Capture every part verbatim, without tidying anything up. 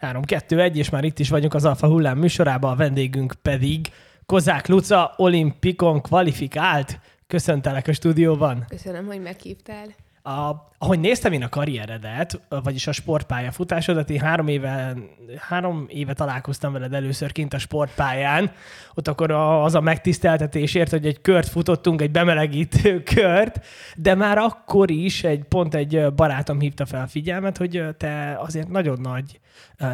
három, kettő, egy, és már itt is vagyunk az Alfa Hullám műsorában, a vendégünk pedig Kozák Luca, olimpikon kvalifikált. Köszöntelek a stúdióban. Köszönöm, hogy meghívtál. A, ahogy néztem én a karrieredet, vagyis a sportpályafutásodat, én három éve, három éve találkoztam veled először kint a sportpályán. Ott akkor az a megtiszteltetésért, hogy egy kört futottunk, egy bemelegítő kört, de már akkor is egy, pont egy barátom hívta fel a figyelmet, hogy te azért nagyon nagy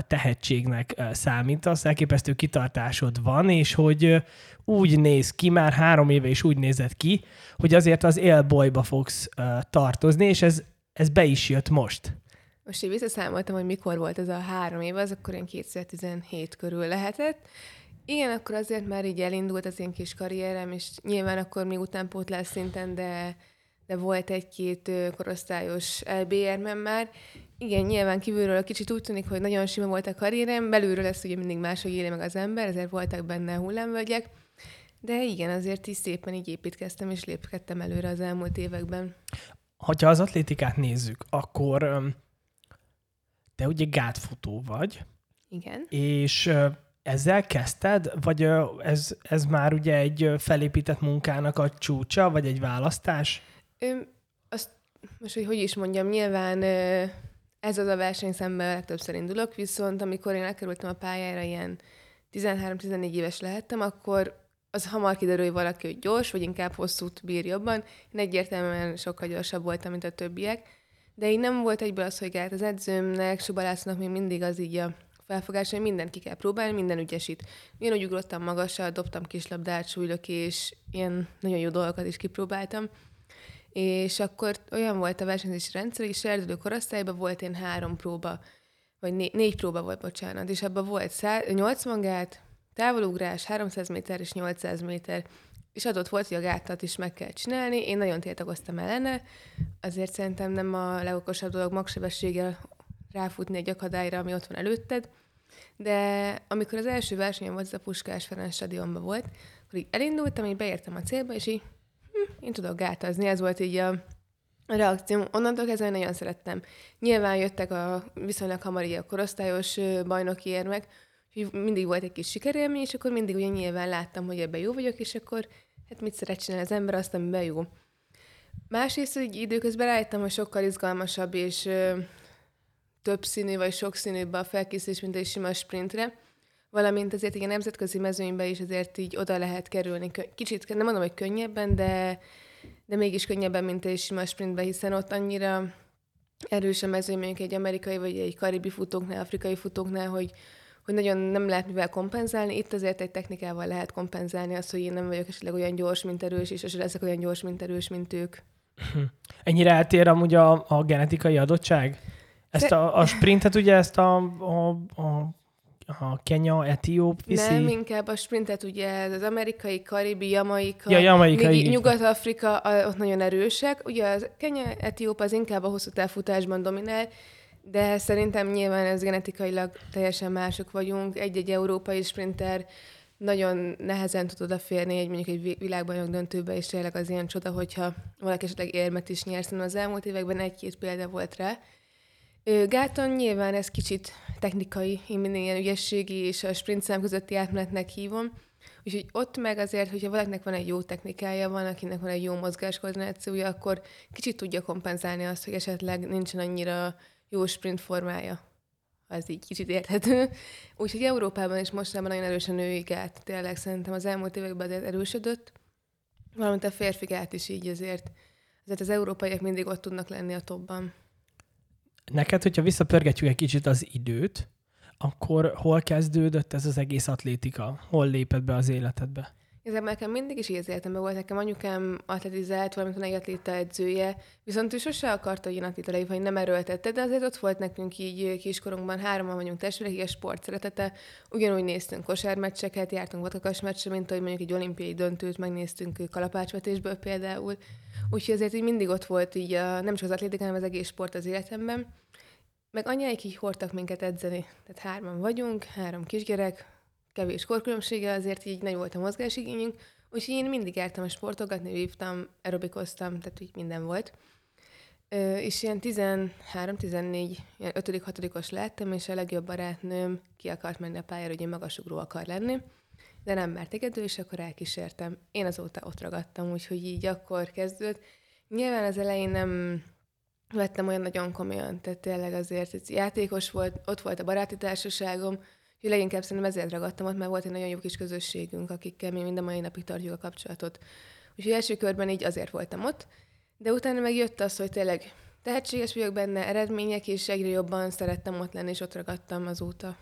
tehetségnek számítasz, elképesztő kitartásod van, és hogy úgy néz ki, már három éve is úgy nézett ki, hogy azért az élbolyba fogsz uh, tartozni, és ez, ez be is jött most. Most én visszaszámoltam, hogy mikor volt ez a három év, az akkor én kétezer-tizenhét körül lehetett. Igen, akkor azért már így elindult az én kis karrierem, és nyilván akkor még utánpótlás szinten, de, de volt egy-két korosztályos el bé er-ben már. Igen, nyilván kívülről kicsit úgy tűnik, hogy nagyon sima volt a karrierem, belülről lesz ugye mindig máshogy éli meg az ember, ezért voltak benne hullámvölgyek. De igen, azért is szépen így építkeztem, és lépkedtem előre az elmúlt években. Ha az atlétikát nézzük, akkor te ugye gátfutó vagy. Igen. És ezzel kezdted, vagy ez, ez már ugye egy felépített munkának a csúcsa, vagy egy választás? Ö, azt most, hogy hogy is mondjam, nyilván ez az a versenyszámban legtöbbször indulok, viszont amikor én elkerültem a pályára, ilyen tizenhárom-tizennégy éves lehettem, akkor az hamar kiderül, hogy valaki hogy gyors, vagy inkább hosszút bír jobban. Én egyértelműen sokkal gyorsabb voltam, mint a többiek. De így nem volt egyből az, hogy gárt az edzőmnek, Suba Lászlónak még mindig az így a felfogás, hogy mindent ki kell próbálni, minden ügyesít. Én úgy ugrottam magasra, dobtam kislabdát, súlylök, és ilyen nagyon jó dolgokat is kipróbáltam. És akkor olyan volt a versenyzési rendszer, és erdődő korosztályban volt én három próba, vagy né- négy próba volt, bocsánat, és abban volt szá- nyolcvan gát, távolugrás, háromszáz méter és nyolcszáz méter, és adott volt, hogy a gátat is meg kell csinálni. Én nagyon tiltakoztam ellene, azért szerintem nem a legokosabb dolog magsebességgel ráfutni egy akadályra, ami ott van előtted. De amikor az első versenyen volt, ez a Puskás Ferenc Stadionban volt, akkor így elindultam, így beértem a célba, és így hm, én tudok gátazni, ez volt így a reakcióm. Onnantól kezdve nagyon szerettem. Nyilván jöttek a viszonylag hamar a korosztályos bajnoki érmek, mindig volt egy kis sikerélmény, és akkor mindig ugye nyilván láttam, hogy ebben jó vagyok, és akkor hát mit szeret csinálni az ember, azt, amiben jó. Másrészt így időközben rájöttem, hogy sokkal izgalmasabb és ö, több színű vagy sok színűbb a felkészülés, mint egy sima sprintre, valamint azért igen nemzetközi mezőnyben is azért így oda lehet kerülni. Kicsit, nem mondom, hogy könnyebben, de, de mégis könnyebben, mint egy sima sprintben, hiszen ott annyira erős a mezőny, mondjuk egy amerikai vagy egy karibi futóknál, afrikai futóknál, hogy hogy nagyon nem lehet mivel kompenzálni. Itt azért egy technikával lehet kompenzálni azt, hogy én nem vagyok esetleg olyan gyors, mint erős, és esetleg leszek olyan gyors, mint erős, mint ők. Ennyire eltér amúgy a, a genetikai adottság? Ezt De... a, a sprintet ugye ezt a, a, a, a Kenya, Etióp viszi? Nem, inkább a sprintet ugye az amerikai, karibi, jamaika, ja, jamaikai, Nyugat-Afrika, a, ott nagyon erősek. Ugye a Kenya, Etióp az inkább a hosszú távfutásban dominál, de szerintem nyilván ez genetikailag teljesen mások vagyunk. Egy-egy európai sprinter nagyon nehezen tud odaférni egy mondjuk egy világbajnok döntőbe, és tényleg az ilyen csoda, hogyha valaki esetleg érmet is nyersz. Az elmúlt években egy-két példa volt rá. Gáton nyilván ez kicsit technikai, én minden ilyen ügyességi és a sprint szám közötti átmenetnek hívom. Úgyhogy ott meg azért, hogyha valakinek van egy jó technikája, van, akinek van egy jó mozgáskoordinációja, akkor kicsit tudja kompenzálni azt, hogy esetleg nincsen annyira jó sprint formája, az így kicsit érthető. Úgyhogy Európában is mostanában nagyon erős a női gát. Tényleg szerintem az elmúlt években azért erősödött, valamint a férfi gát is így azért. Azért az európaiak mindig ott tudnak lenni a topban. Neked, hogyha visszapörgetjük egy kicsit az időt, akkor hol kezdődött ez az egész atlétika? Hol lépett be az életedbe? Ezek nekem mindig is így az életemben volt. Nekem anyukám atletizált, valamint van egy atléta edzője, viszont ő sose akarta, hogy én atléta legyek, vagy nem erőltette, de azért ott volt nekünk így kiskorunkban, hároman vagyunk testvérek, így a sport szeretete. Ugyanúgy néztünk kosármeccseket, jártunk vadkakasmeccsre, mint ahogy mondjuk egy olimpiai döntőt megnéztünk kalapácsvetésből például. Úgyhogy azért így mindig ott volt így a, nem csak az atlétika, hanem az egész sport az életemben. Meg anyáik így hordtak minket edzeni. Tehát hárman vagyunk, három kisgyerek, kevés korkülönbsége, azért így nagy volt a mozgásigényünk, úgyhogy én mindig jártam sportolgatni, vívtam, aerobikoztam, tehát így minden volt. Ö, és ilyen tizenhárom-tizennégy, ilyen ötödik-hatodikos lettem, és a legjobb barátnőm ki akart menni a pályára, hogy én magasugró akar lenni, de nem mert egyedül, és akkor elkísértem. Én azóta ott ragadtam, úgyhogy így akkor kezdődött. Nyilván az elején nem vettem olyan nagyon komolyan, tehát tényleg azért játékos volt, ott volt a baráti társaságom, úgyhogy leginkább szerintem ezért ragadtam ott, mert volt egy nagyon jó kis közösségünk, akikkel mi mind a mai napig tartjuk a kapcsolatot. Úgyhogy első körben így azért voltam ott, de utána meg jött az, hogy tényleg tehetséges vagyok benne, eredmények, és egyre jobban szerettem ott lenni, és ott ragadtam azóta.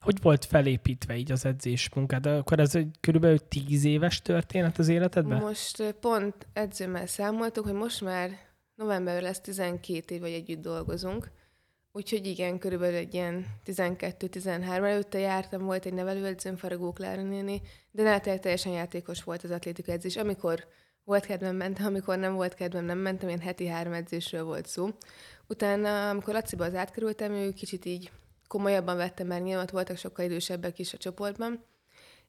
Hogy volt felépítve így az edzés munkád? Akkor ez körülbelül tíz éves történet az életedben? Most pont edzőmmel számoltuk, hogy most már novemberben lesz tizenkét év, vagy együtt dolgozunk. Úgyhogy igen, körülbelül egy ilyen tizenkettő-tizenhárom előtte jártam, volt egy nevelőedzőm, Faragó Klára néni, de nálatek teljesen játékos volt az atlétika edzés. Amikor volt kedvem, mentem, amikor nem volt kedvem, nem mentem, ilyen heti három edzésről volt szó. Utána, amikor Laciba az átkerültem, ő kicsit így komolyabban vettem, mert nyilván ott voltak sokkal idősebbek is a csoportban,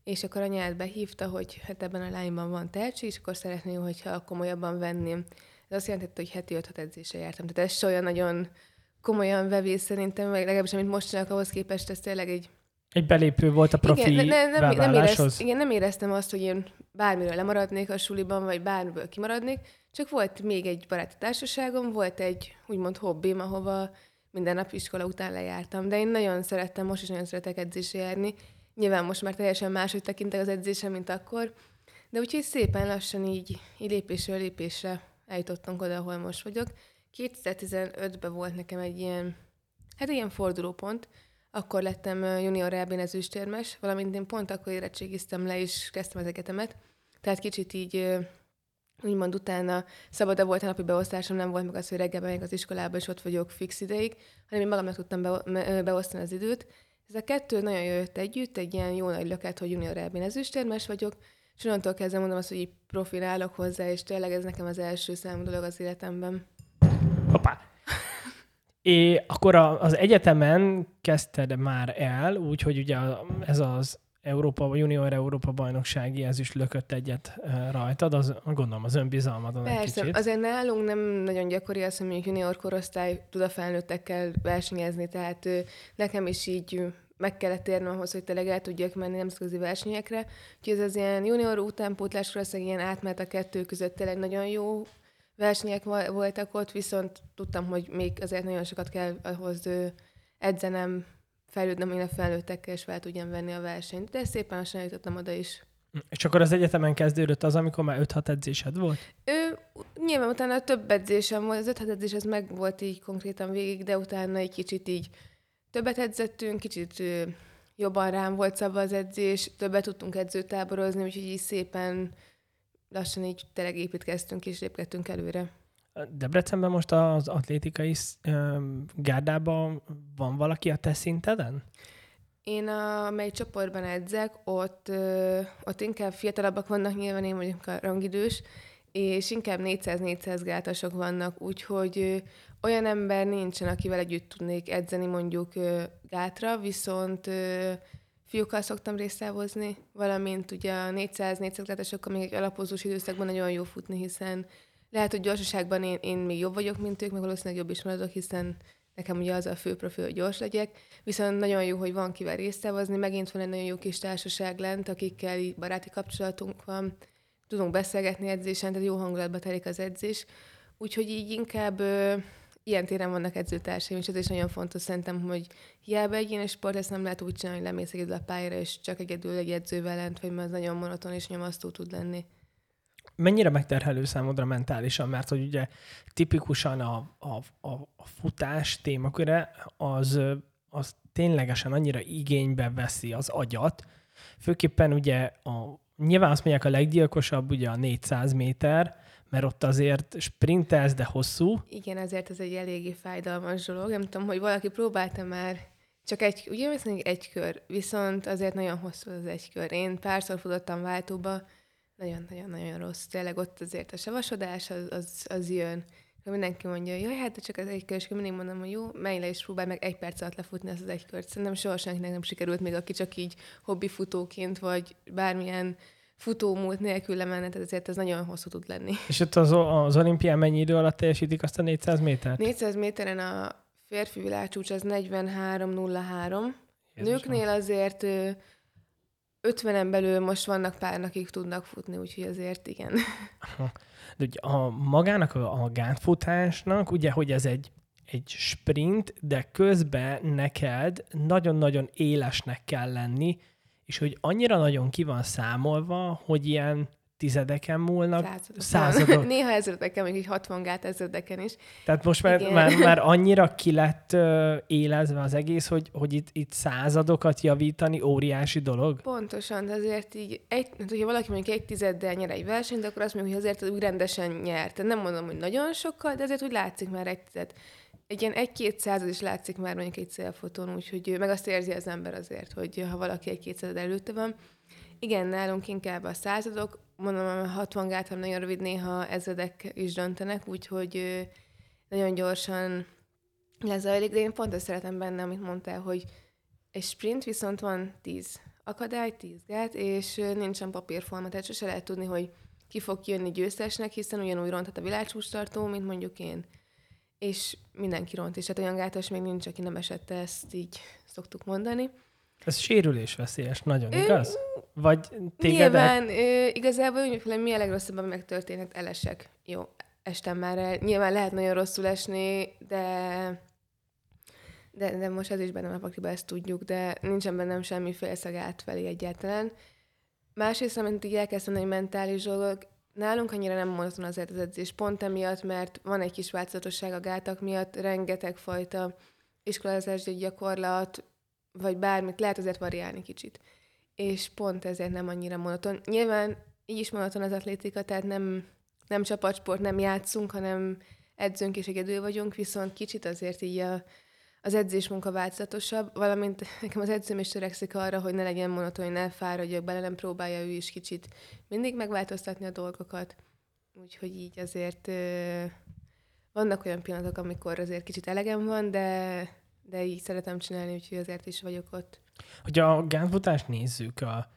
és akkor anyát behívta, hogy hát ebben a lányban van tehetség, és akkor szeretné, hogyha komolyabban venném. Ez azt jelentette, hogy heti öt-hat edzésre jártam. Tehát ez se olyan nagyon komolyan vevés szerintem, vagy legalábbis amit most csinálok, ahhoz képest ez tényleg egy... Egy belépő volt a profi igen, ne, ne, nem, nem érez, igen, nem éreztem azt, hogy én bármiről lemaradnék a suliban, vagy bármiből kimaradnék, csak volt még egy baráti társaságom, volt egy úgymond hobbim, ahova minden nap iskola után lejártam, de én nagyon szerettem, most is nagyon szeretek edzésre járni. Nyilván most már teljesen máshogy tekintek az edzésre, mint akkor, de úgyhogy szépen lassan így, így lépésről lépésre eljutottunk oda, ahol most vagyok. kétezer-tizenötben volt nekem egy ilyen, hát ilyen fordulópont, akkor lettem junior E B-n ezüstérmes, valamint én pont akkor érettségiztem le, és kezdtem az egyetemet, tehát kicsit így, úgymond utána szabadabb volt a napi beosztásom, nem volt meg az, hogy reggel megyek az iskolába, és ott vagyok fix ideig, hanem én magamnak tudtam beosztani az időt. Ez a kettő nagyon jött együtt, egy ilyen jó nagy löket, hogy junior E B-n ezüstérmes vagyok, és onnantól kezdve mondom azt, hogy így profilálok hozzá, és tényleg ez nekem az első számú dolog az életemben. Hoppá! É, akkor a, az egyetemen kezdted már el, úgyhogy ugye ez az Európa, Junior Európa bajnoksági ez is lökött egyet rajtad, az, gondolom az önbizalmadon egy kicsit. Persze, azért nálunk nem nagyon gyakori az, hogy mondjuk junior korosztály tud a felnőttekkel versenyezni, tehát nekem is így meg kellett érnem ahhoz, hogy tényleg el tudjak menni nemzetközi versenyekre, úgyhogy ez az ilyen junior utánpótlás korosztály ilyen átment a kettő között, tényleg nagyon jó versenyek voltak ott, viszont tudtam, hogy még azért nagyon sokat kell ahhoz edzenem, fejlődnöm én a felnőttekkel, és fel tudjam venni a versenyt. De szépen azt jutottam oda is. És akkor az egyetemen kezdődött az, amikor már öt-hat edzésed volt? Ő, nyilván utána több edzésem volt. Az öt-hat edzés az meg volt így konkrétan végig, de utána egy kicsit így többet edzettünk, kicsit jobban rám volt szabva az edzés, többet tudtunk edzőtáborozni, úgyhogy így szépen lassan így tényleg építkeztünk és lépkedtünk előre. Debrecenben most az atlétikai gárdában van valaki a te szinteden? Én, amely csoportban edzek, ott, ott inkább fiatalabbak vannak, nyilván én vagyok a rangidős, és inkább négyszáz-négyszáz gátosok vannak, úgyhogy olyan ember nincsen, akivel együtt tudnék edzeni mondjuk gátra, viszont fiúkkal szoktam résztávozni, valamint ugye a négyszáz-négyszáz gátosokkal még egy alapozós időszakban nagyon jó futni, hiszen lehet, hogy gyorsaságban én, én még jobb vagyok, mint ők, meg valószínűleg jobb is maradok, hiszen nekem ugye az a fő profil, hogy gyors legyek. Viszont nagyon jó, hogy van kivel résztávozni, megint van egy nagyon jó kis társaság lent, akikkel így baráti kapcsolatunk van, tudunk beszélgetni edzésen, tehát jó hangulatba telik az edzés. Úgyhogy így inkább ö, ilyen téren vannak edzőtársaim, és ez is nagyon fontos szerintem, hogy hiába egyénes sport, ezt nem lehet úgy csinálni, hogy lemész egyedül a pályára, és csak egyedül egy edzővel lent, vagy mert nagyon monoton és nyomasztó tud lenni. Mennyire megterhelő számodra mentálisan, mert hogy ugye tipikusan a, a, a, a futás témaköre az, az ténylegesen annyira igénybe veszi az agyat. Főképpen ugye a, nyilván azt mondják a leggyilkosabb ugye a négyszáz méter, mert ott azért sprintelsz, de hosszú. Igen, azért ez egy eléggé fájdalmas dolog. Nem tudom, hogy valaki próbálta már csak egy, ugye viszont egy kör, viszont azért nagyon hosszú az egy kör. Én párszor futottam váltóba, nagyon-nagyon-nagyon rossz. Tényleg ott azért a savasodás, az, az, az jön. Mindenki mondja, jaj, hát csak az egy kör, és mindig mondom, hogy jó, menj le és próbálj meg egy perc alatt lefutni azt az egy kört. Szerintem soha senkinek nem sikerült, még aki csak így hobbifutóként, vagy bármilyen futómúlt nélkül lemenne, tehát ezért ez nagyon hosszú tud lenni. És ott az, az olimpián mennyi idő alatt teljesítik azt a négyszáz métert? négyszáz méteren a férfi világcsúcs az negyvenhárom nulla három. Nőknél azért ötvenen belül most vannak pár, akik tudnak futni, úgyhogy azért igen. De ugye a magának a gátfutásnak, ugye, hogy ez egy egy sprint, de közben neked nagyon-nagyon élesnek kell lenni, és hogy annyira nagyon ki van számolva, hogy ilyen tizedeken múlnak, századok. századok. Néha ezredeken, még így hatvan gát ezredeken is. Tehát most már, már, már annyira ki lett uh, élezve az egész, hogy, hogy itt, itt századokat javítani óriási dolog? Pontosan, azért így, egy, hogyha valaki mondjuk egy tizeddel nyer egy versenyt, akkor azt mondjuk, hogy azért úgy rendesen nyert. Nem mondom, hogy nagyon sokkal, de azért úgy látszik már egy tized. Egy ilyen egy-két század is látszik már mondjuk egy célfotón, úgyhogy meg azt érzi az ember azért, hogy ha valaki egy-két század előtte van. Igen, nálunk inkább a századok, mondom, a hatvan gát, hanem nagyon rövid, néha ezredek is döntenek, úgyhogy nagyon gyorsan lezajlik, de én pont azt szeretem benne, amit mondtál, hogy egy sprint, viszont van tíz akadály, tíz gát, és nincsen papírforma, tehát sose lehet tudni, hogy ki fog kijönni győztesnek, hiszen ugyanúgy ronthat a világcsúcstartó, mint mondjuk én. És mindenki ront is. Tehát olyan gátos még nincs, aki nem esett, ezt így szoktuk mondani. Ez sérülésveszélyes, nagyon, ő, igaz? Vagy tégedet? Nyilván, ő, igazából úgy, hogy mi a legrosszabban megtörténhet, elesek. Jó, estem már el. Nyilván lehet nagyon rosszul esni, de, de, de most ez is benne a pakliban, ezt tudjuk, de nincsen bennem semmi félszag átfelé egyáltalán. Másrészt, amit így elkezdtem, hogy mentális dolgok, nálunk annyira nem monoton azért az edzés, pont emiatt, mert van egy kis változatosság a gátak miatt, rengeteg fajta iskolázási gyakorlat, vagy bármit, lehet azért variálni kicsit. És pont ezért nem annyira monoton. Nyilván így is monoton az atlétika, tehát nem, nem csapatsport, nem játszunk, hanem edzünk és egyedül vagyunk, viszont kicsit azért így a, az edzés munka változatosabb, valamint nekem az edzőm is törekszik arra, hogy ne legyen monoton, hogy ne fáradjak bele, nem próbálja ő is kicsit mindig megváltoztatni a dolgokat. Úgyhogy így azért ö, vannak olyan pillanatok, amikor azért kicsit elegem van, de, de így szeretem csinálni, úgyhogy azért is vagyok ott. Hogy a gátfutást nézzük, a,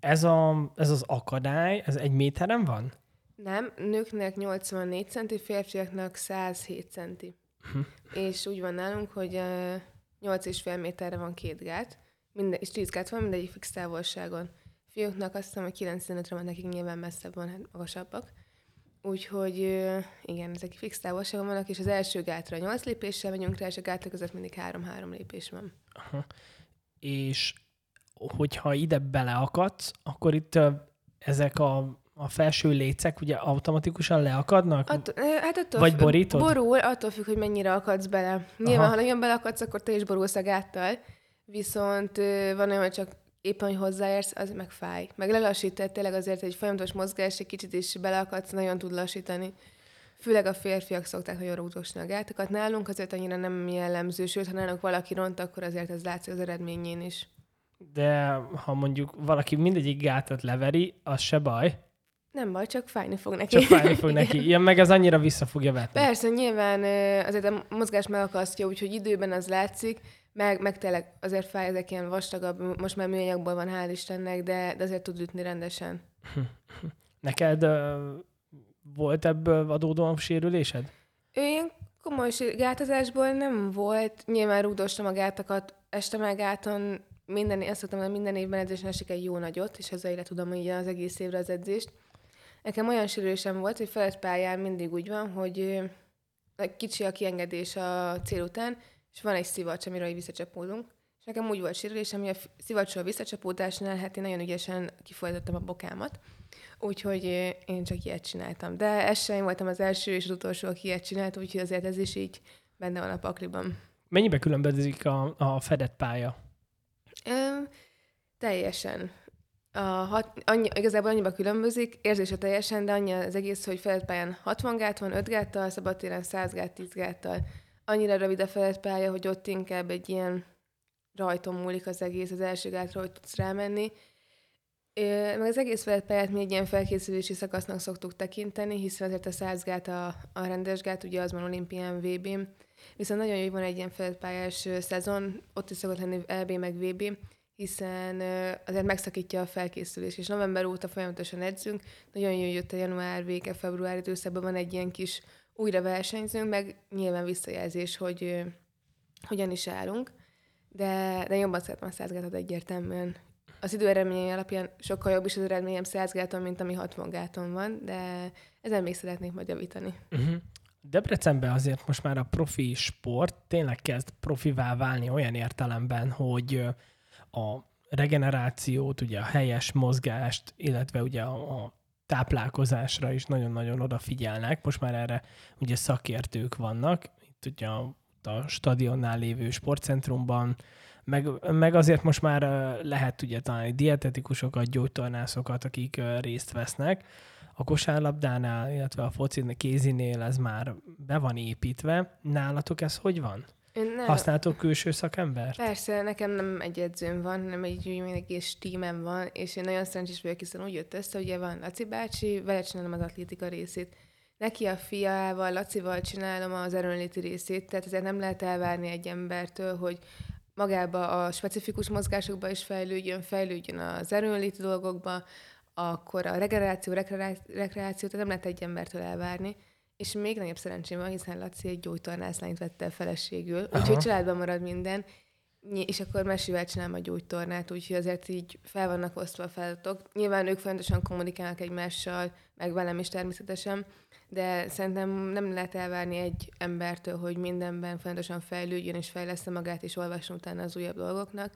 ez, a, ez az akadály, ez egy méteren van? Nem, nőknek nyolcvannégy centi, férfiaknak száz hét centi. És úgy van nálunk, hogy nyolc és fél méterre van két gát, minden, és tíz gát van mindegyik fix távolságon. Fiúknak azt hiszem, hogy kilencvenötre van, nekik nyilván messzebb van, hát magasabbak. Úgyhogy igen, ezek fix távolságon vannak, és az első gátra nyolc lépéssel megyünk rá, és a gátra között mindig három-három lépés van. Aha. És hogyha ide beleakadsz, akkor itt ezek a A felső lécek ugye automatikusan leakadnak? At, hát attól Vagy borítod? Borul, attól függ, hogy mennyire akadsz bele. Nyilván, aha, ha nagyon beleakadsz, akkor te is borulsz a gáttal, viszont van olyan, hogy csak éppen, hogy hozzáérsz, az meg fáj. Meg lelassít, tehát tényleg azért egy folyamatos mozgás, egy kicsit is beleakadsz, nagyon tud lassítani. Főleg a férfiak szokták nagyon rúgdosni a gátakat. Nálunk azért annyira nem jellemző, sőt, ha nálunk valaki ront, akkor azért ez látszik az eredményén is. De ha mondjuk valaki mindegyik gátat leveri, az se baj. Nem baj, csak fájni fog neki. Csak fájni fog neki. Ilyen meg az annyira vissza fogja vetni. Persze, nyilván azért a mozgás megakasztja, úgyhogy időben az látszik, meg, meg tényleg azért fáj, ezek ilyen vastagabb, most már műanyagból van, hál' Istennek, de, de azért tud ütni rendesen. Neked uh, volt ebből adódóan sérülésed? Ő ilyen komoly gátozásból nem volt. Nyilván rúgdostam a gátakat, estem el gáton, minden, azt szoktam, hogy minden évben edzésen esik egy jó nagyot, és ezzel le tudom így az egész évre az edzést. Nekem olyan sérülésem volt, hogy felett pályán mindig úgy van, hogy kicsi a kiengedés a cél után, és van egy szivacs, amiről visszacsapódunk. És nekem úgy volt sérülésem, hogy a szivacsról visszacsapódásnál hát én nagyon ügyesen kifordítottam a bokámat. Úgyhogy én csak ilyet csináltam. De ez sem voltam az első és az utolsó, aki ilyet csinált, úgyhogy azért ez is így benne van a pakliban. Mennyibe különbözik a, a fedett pálya? Ö, teljesen. A hat, annyi, igazából annyiba különbözik, érzése teljesen, de annyi az egész, hogy felett pályán hatvan gát van, öt gáttal, szabadtéren száz gát, tíz gáttal. Annyira rövid a felett pálya, hogy ott inkább egy ilyen rajton múlik az egész, az első gátra, hogy tudsz rámenni. Meg az egész felett pályát mi egy ilyen felkészülési szakasznak szoktuk tekinteni, hiszen azért a száz gát a, a rendes gát, ugye az van olimpián, vé bén. Viszont nagyon jó, hogy van egy ilyen felett pályás szezon, ott is szokott lenni el bé meg vé bé, hiszen azért megszakítja a felkészülés, és november óta folyamatosan edzünk, nagyon jön jött a január vége, február időszakban van egy ilyen kis újra versenyzünk, meg nyilván visszajelzés, hogy uh, hogyan is állunk, de, de jobban szeretem a száz gátat egyértelműen. Az időeredményei alapján sokkal jobb is az eredményem száz gáton, mint ami hatvan gáton van, de ezen még szeretnék majd javítani. Uh-huh. Debrecenben azért most már a profi sport tényleg kezd profivá válni olyan értelemben, hogy a regenerációt, ugye a helyes mozgást, illetve ugye a, a táplálkozásra is nagyon-nagyon odafigyelnek. Most már erre ugye szakértők vannak, itt ugye a, a stadionnál lévő sportcentrumban, meg, meg azért most már lehet ugye találni dietetikusokat, gyógytornászokat, akik részt vesznek. A kosárlabdánál, illetve a focinél, kézinél ez már be van építve. Nálatok ez hogy van? Nem. Használtok külső szakembert? Persze, nekem nem egy edzőm van, hanem egy egész tímem van, és én nagyon szerencsés vagyok, hiszen úgy jött össze, ugye van Laci bácsi, vele csinálom az atlétika részét. Neki a fiával, Lacival csinálom az erőnléti részét, tehát ezért nem lehet elvárni egy embertől, hogy magába a specifikus mozgásokba is fejlődjön, fejlődjön az erőnléti dolgokba, akkor a regeneráció, rekreáció, tehát nem lehet egy embertől elvárni. És még nagyobb szerencsém van, hiszen Laci egy gyógytornászlányt vette el feleségül, úgyhogy családban marad minden, és akkor mesivel csinálom a gyógytornát, úgyhogy azért így fel vannak osztva a feladatok. Nyilván ők folyamatosan kommunikálnak egymással, meg velem is természetesen, de szerintem nem lehet elvárni egy embertől, hogy mindenben folyamatosan fejlődjön és fejleszte magát, és olvasson utána az újabb dolgoknak.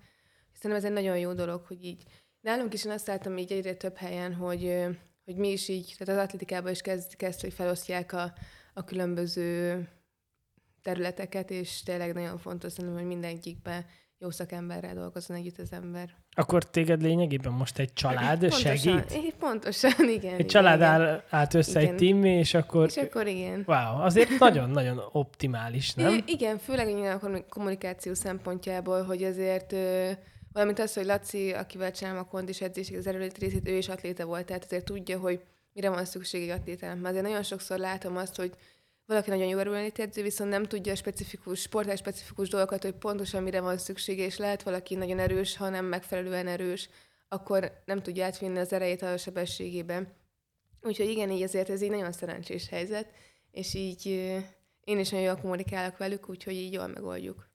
Hiszen ez egy nagyon jó dolog, hogy így nálunk is én azt láttam így egyre több helyen, hogy, hogy mi is így, tehát az atlétikában is kezd, kezd hogy felosztják a, a különböző területeket, és tényleg nagyon fontos szerintem, hogy mindegyikben jó szakemberrel dolgozzon együtt az ember. Akkor téged lényegében most egy család pontosan, segít? Pontosan, igen. Egy igen, család igen. Áll, állt össze igen. Egy tímmé, és akkor... És akkor igen. Wow, azért nagyon-nagyon optimális, nem? I- igen, főleg a kommunikáció szempontjából, hogy azért... Valamint az, hogy Laci, akivel csinálom a kondis edzését, az erőlét részét, ő is atléta volt, tehát azért tudja, hogy mire van szükség egy atlétának. Mert azért nagyon sokszor látom azt, hogy valaki nagyon jó erőlét edző, viszont nem tudja a specifikus, sportály specifikus dolgokat, hogy pontosan mire van szüksége, és lehet valaki nagyon erős, ha nem megfelelően erős, akkor nem tudja átvinni az erejét a sebességében. Úgyhogy igen, így azért ez így nagyon szerencsés helyzet, és így én is nagyon jól kommunikálok velük, úgyhogy így jól megoldjuk.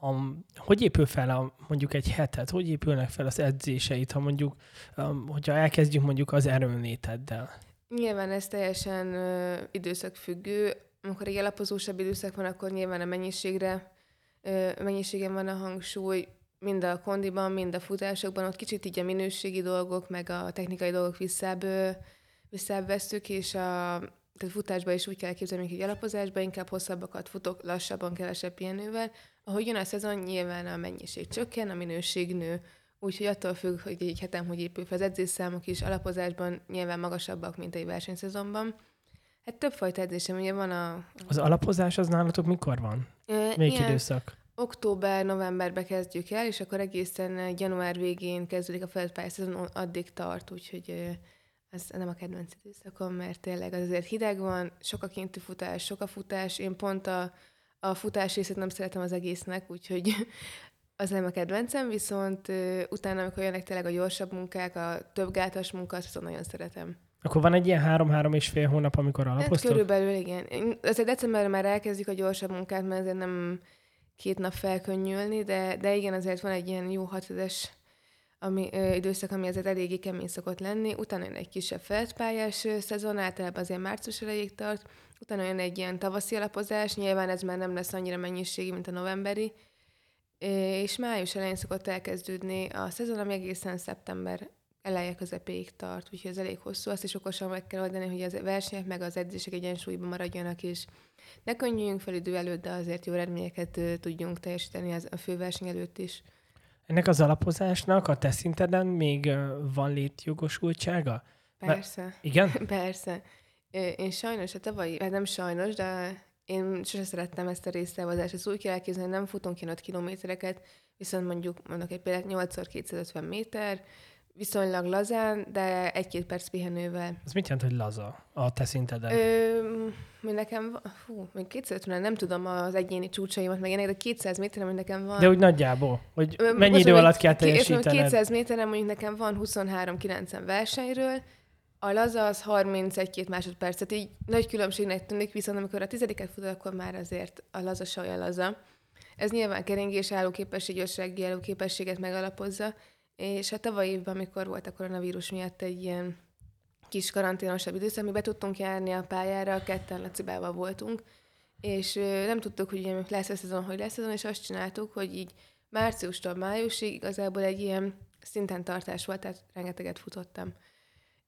A, hogy épül fel a, mondjuk egy hetet? Hogy épülnek fel az edzéseit, ha mondjuk, hogyha elkezdjük mondjuk az erőnléteddel? Nyilván ez teljesen ö, időszakfüggő. Amikor egy alapozósabb időszak van, akkor nyilván a mennyiségre, ö, mennyiségen van a hangsúly, mind a kondiban, mind a futásokban. Ott kicsit így a minőségi dolgok, meg a technikai dolgok visszább, ö, visszább vesztük, és a tehát futásban is úgy kell képzelni, mint egy alapozásban, inkább hosszabbakat futok, lassabban, kevesebb pihenővel. Ahogy jön a szezon, nyilván a mennyiség csökken, a minőség nő. Úgyhogy attól függ, hogy egy hetem, hogy épül fel az edzésszámok is, alapozásban nyilván magasabbak, mint egy versenyszezonban. Hát többfajta edzésem, ugye van a... Az alapozás az nálatok mikor van? E, Melyik időszak? Október-novemberben kezdjük el, és akkor egészen január végén kezdődik a felpályás szezon, addig tart, úgyhogy... Ez nem a kedvenc időszakom, mert tényleg az azért hideg van, sok a kinti futás, sok a futás. Én pont a, a futás részét nem szeretem az egésznek, úgyhogy az nem a kedvencem, viszont uh, utána, amikor jönnek tényleg a gyorsabb munkák, a több gátas munka, azt viszont nagyon szeretem. Akkor van egy ilyen három-három és fél hónap, amikor alapoztok? Hát körülbelül igen. Azért decemberben már elkezdjük a gyorsabb munkát, mert azért nem két nap felkönnyülni, de, de igen, azért van egy ilyen jó hathetes Ami, ö, időszak, ami azért eléggé kemény szokott lenni. Utána jön egy kisebb feltpályás szezon, általában azért március elejéig tart. Utána jön egy ilyen tavaszi alapozás, nyilván ez már nem lesz annyira mennyiségi, mint a novemberi. És május elején szokott elkezdődni a szezon, ami egészen szeptember eleje közepéig tart, úgyhogy ez elég hosszú. Azt is okosan meg kell oldani, hogy a versenyek meg az edzések egyensúlyban maradjanak, és ne könnyüljünk fel idő előtt, de azért jó eredményeket tudjunk teljesíteni az, a főverseny előtt is. Ennek az alapozásnak a te szinteden még van létjogosultsága? Persze. Mert, igen? Persze. Én sajnos, a tavalyi, hát nem sajnos, de én sose szerettem ezt a részszávozást. Ez úgy kell elképzelni, nem futunk ilyen öt kilométereket, viszont mondjuk mondok egy példát nyolc-kétszázötven méter, viszonylag lazán, de egy-két perc pihenővel. Ez mit jelent, hogy laza a te szinteden? Ö, nekem, hú, még kétszázötven, nem tudom az egyéni csúcsaimat meg ennek, de kétszáz méterem, hogy nekem van. De úgy nagyjából, hogy ö, mennyi idő mondom, alatt kell teljesítened? kétszáz méterem, mondjuk nekem van huszonhárom kilencven versenyről, a laza az harmincegy-két másodperc, tehát így nagy különbségnek tűnik, viszont amikor a tizediket futod, akkor már azért a laza se olyan laza. Ez nyilván keringés, állóképesség, gyorsági állóképességet megalapozza, és a tavalyi évben, amikor volt a koronavírus miatt egy ilyen kis karanténosabb időszak, mi be tudtunk járni a pályára, ketten Lacibával voltunk, és nem tudtuk, hogy ugye lesz a szezon, hogy lesz a szezon, és azt csináltuk, hogy így márciustól májusig igazából egy ilyen szinten tartás volt, tehát rengeteget futottam.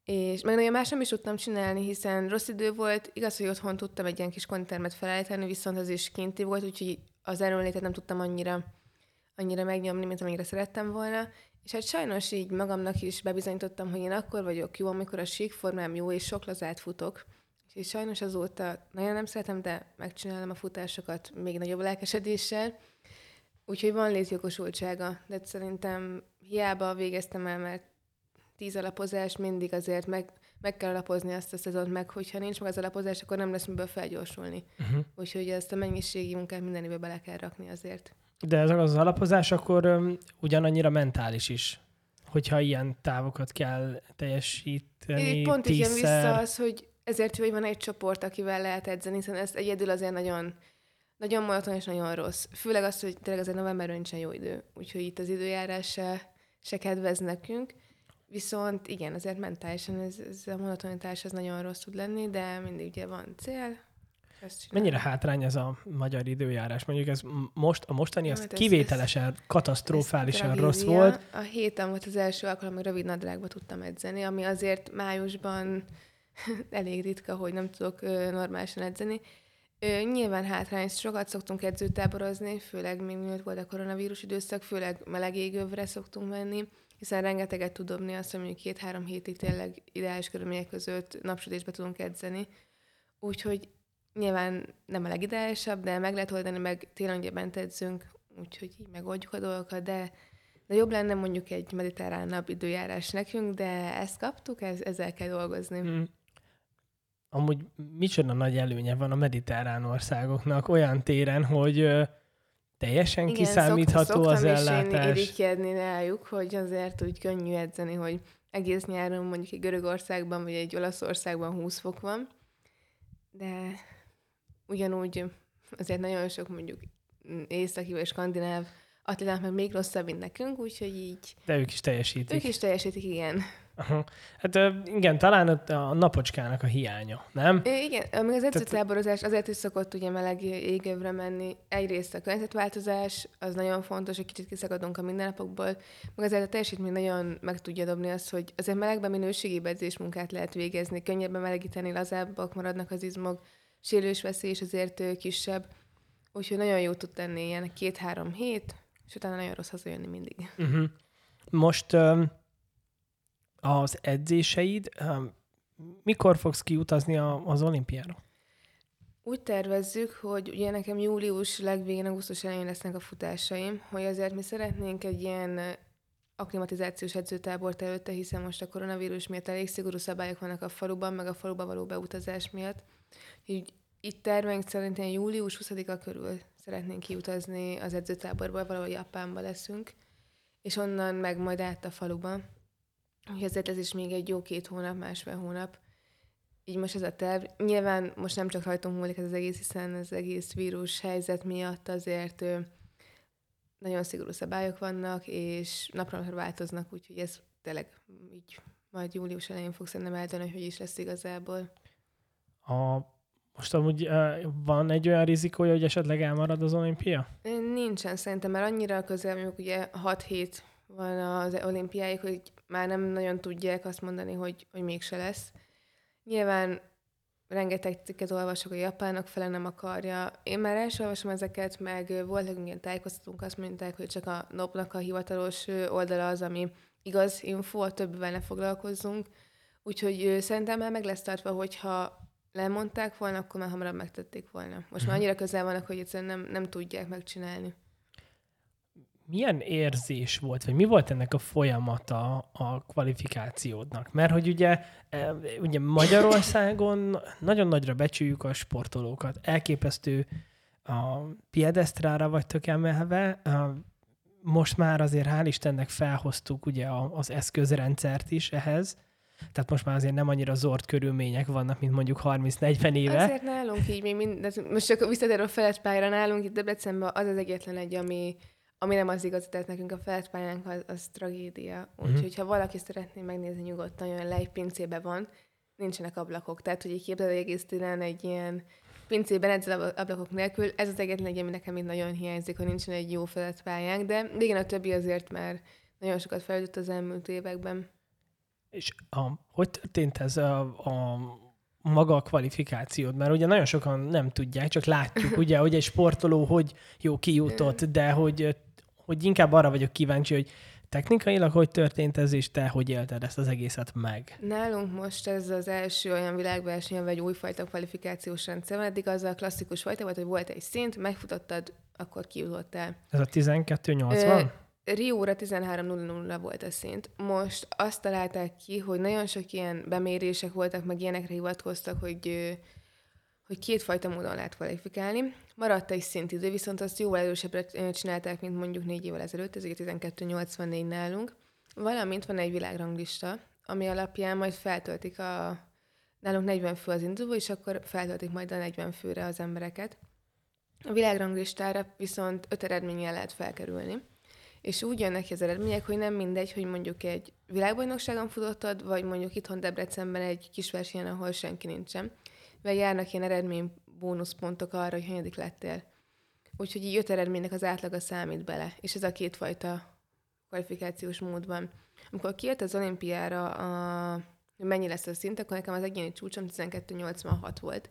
És meg nagyon más nem is tudtam csinálni, hiszen rossz idő volt, igaz, hogy otthon tudtam egy ilyen kis kontermet felállítani, viszont az is kinti volt, úgyhogy az erőnlétet nem tudtam annyira, annyira megnyomni, mint amennyire szerettem volna. És hát sajnos így magamnak is bebizonyítottam, hogy én akkor vagyok jó, amikor a síkformám jó, és sok lazát futok. És sajnos azóta nagyon nem szeretem, de megcsinálom a futásokat még nagyobb lelkesedéssel. Úgyhogy van létjogosultsága, de szerintem hiába végeztem el, mert tíz alapozás mindig azért meg, meg kell alapozni azt a szezont, meg hogyha nincs meg az alapozás, akkor nem lesz miből felgyorsulni. Uh-huh. Úgyhogy ezt a mennyiségi munkát minden évben bele kell rakni azért. De ez az alapozás akkor um, ugyanannyira mentális is, hogyha ilyen távokat kell teljesíteni. Én pont így jön vissza az, hogy ezért hogy van egy csoport, akivel lehet edzeni, hiszen ez egyedül azért nagyon, nagyon monoton és nagyon rossz. Főleg az, hogy tényleg azért novemberben nincsen jó idő. Úgyhogy itt az időjárás se, se kedvez nekünk. Viszont igen, azért mentálisan ez, ez a monotonitás ez nagyon rossz tud lenni, de mindig ugye van cél. Mennyire hátrány ez a magyar időjárás? Mondjuk ez most, a mostani az kivételesen, ez, katasztrofálisan rossz volt. A héten volt az első alkalom, hogy rövid nadrágba tudtam edzeni, ami azért májusban elég ritka, hogy nem tudok normálisan edzeni. Nyilván hátrány, sokat szoktunk edzőtáborozni, főleg még mielőtt volt a koronavírus időszak, főleg meleg égövre szoktunk menni, hiszen rengeteget tud dobni azt, hogy mondjuk két-három hétig tényleg ideális körülmények között napsütésbe tudunk edzeni. Úgyhogy nyilván nem a legideálisabb, de meg lehet oldani, meg télen ugye bent edzünk, úgyhogy így megoldjuk a dolgokat, de, de jobb lenne mondjuk egy mediterránabb időjárás nekünk, de ezt kaptuk, ez, ezzel kell dolgozni. Hmm. Amúgy micsoda nagy előnye van a mediterrán országoknak olyan téren, hogy ö, teljesen igen, kiszámítható szok, az ellátás. Igen, szoktam is én irigykedni rájuk, hogy azért úgy könnyű edzeni, hogy egész nyáron mondjuk egy Görögországban, vagy egy Olaszországban húsz fok van, de ugyanúgy azért nagyon sok mondjuk északi vagy skandináv atléták meg még rosszabb, mint nekünk, úgyhogy így... De ők is teljesítik. Ők is teljesítik, igen. Aha. Hát igen, talán a napocskának a hiánya, nem? É, igen, amíg az edzőtáborozás azért is szokott ugye meleg égövre menni. Egyrészt a környezetváltozás, az nagyon fontos, hogy kicsit kiszakadunk a mindennapokból, meg azért a teljesítmény nagyon meg tudja dobni azt, hogy azért melegben minőségi edzésmunkát lehet végezni, könnyebben melegíteni, lazábbak maradnak az izmok, sérülés veszély is azért kisebb. Úgyhogy nagyon jó tud tenni ilyen két-három hét, és utána nagyon rossz hazajönni mindig. Uh-huh. Most um, az edzéseid, um, mikor fogsz kiutazni a, az olimpiára? Úgy tervezzük, hogy ugye nekem július legvégén, augusztus elején lesznek a futásaim, hogy azért mi szeretnénk egy ilyen akklimatizációs edzőtábort előtte, hiszen most a koronavírus miatt elég szigorú szabályok vannak a faluban, meg a faluba való beutazás miatt. Így itt terveink szerint ilyen július huszadika körül szeretnénk kiutazni az edzőtáborból, valahogy Japánba leszünk, és onnan meg majd át a faluba. Úgyhogy ezért ez is még egy jó két hónap, másfél hónap. Így most ez a terv. Nyilván most nem csak rajtunk múlik ez az egész, hiszen az egész vírus helyzet miatt azért nagyon szigorú szabályok vannak, és napra napra változnak, úgyhogy ez tényleg így majd július elején fog szerintem eldönni, hogy hogy is lesz igazából. A Most amúgy van egy olyan rizikója, hogy esetleg elmarad az olimpia? Nincsen szerintem, mert annyira közel, mondjuk ugye hat hét van az olimpiáig, hogy már nem nagyon tudják azt mondani, hogy, hogy mégse lesz. Nyilván rengeteg cikket olvasok, a japánok fele nem akarja. Én már elolvasom ezeket, meg voltak ilyen tájékoztatónk, azt mondták, hogy csak a nopnak a hivatalos oldala az, ami igaz info, a többivel ne foglalkozzunk. Úgyhogy szerintem már meg lesz tartva, hogyha lemondták volna, akkor már hamarabb megtették volna. Most már annyira közel vannak, hogy egyszerűen nem, nem tudják megcsinálni. milyen érzés volt, vagy mi volt ennek a folyamata a kvalifikációdnak? Mert hogy ugye, ugye Magyarországon nagyon nagyra becsüljük a sportolókat. Elképesztő a piedesztrára vagytok emelve. Most már azért hál' Istennek felhoztuk ugye az eszközrendszert is ehhez. Tehát most már azért nem annyira zord körülmények vannak, mint mondjuk harminc-negyven éve. Azért nálunk így még mindent, most csak visszatérve a felett nálunk itt Debrecenben az az egyetlen egy, ami, ami nem az igazi, tehát nekünk a felett az, az tragédia. Úgyhogy uh-huh. ha valaki szeretné megnézni nyugodtan, olyan le, egy pincébe van, nincsenek ablakok. Tehát, hogy így képzeld, hogy egész télen egy ilyen pincében ezzel ablakok nélkül, ez az egyetlen egy, ami nekem mind nagyon hiányzik, hogy nincsen egy jó felett pályánk, de igen, a többi azért már nagyon sokat fejlődött az elmúlt években. És a, hogy történt ez a, a maga a kvalifikációd? Mert ugye nagyon sokan nem tudják, csak látjuk, ugye, hogy egy sportoló hogy jó kijutott, de hogy, hogy inkább arra vagyok kíváncsi, hogy technikailag hogy történt ez, és te hogy élted ezt az egészet meg? Nálunk most ez az első olyan világverseny, vagy újfajta kvalifikációs rendszer van. Eddig az a klasszikus fajta volt, hogy volt egy szint, megfutottad, akkor kijutottál. Ez a tizenkettő nyolcvan? Ö, Rióra tizenhárom nulla nulla volt a szint. Most azt találták ki, hogy nagyon sok ilyen bemérések voltak, meg ilyenekre hivatkoztak, hogy, hogy kétfajta módon lehet kvalifikálni. Maradt egy szintidő, viszont azt jóval erősebbre csinálták, mint mondjuk négy évvel ezelőtt, ez tizenkettő nyolcvannégy nálunk. Valamint van egy világranglista, ami alapján majd feltöltik a... Nálunk negyven fő az induló, és akkor feltöltik majd a negyven főre az embereket. A világranglistára viszont öt eredménnyel lehet felkerülni. És úgy jönnek ki az eredmények, hogy nem mindegy, hogy mondjuk egy világbajnokságon futottad, vagy mondjuk itthon Debrecenben egy kis versenyen, ahol senki nincsen. Vagy járnak ilyen eredmény bónuszpontok arra, hogy hanyadik lettél. Úgyhogy így öt eredménynek az átlaga számít bele. És ez a kétfajta kvalifikációs mód van. Amikor kijött az olimpiára, a, mennyi lesz a szint, akkor nekem az egyéni csúcsom tizenkettő nyolcvanhat volt.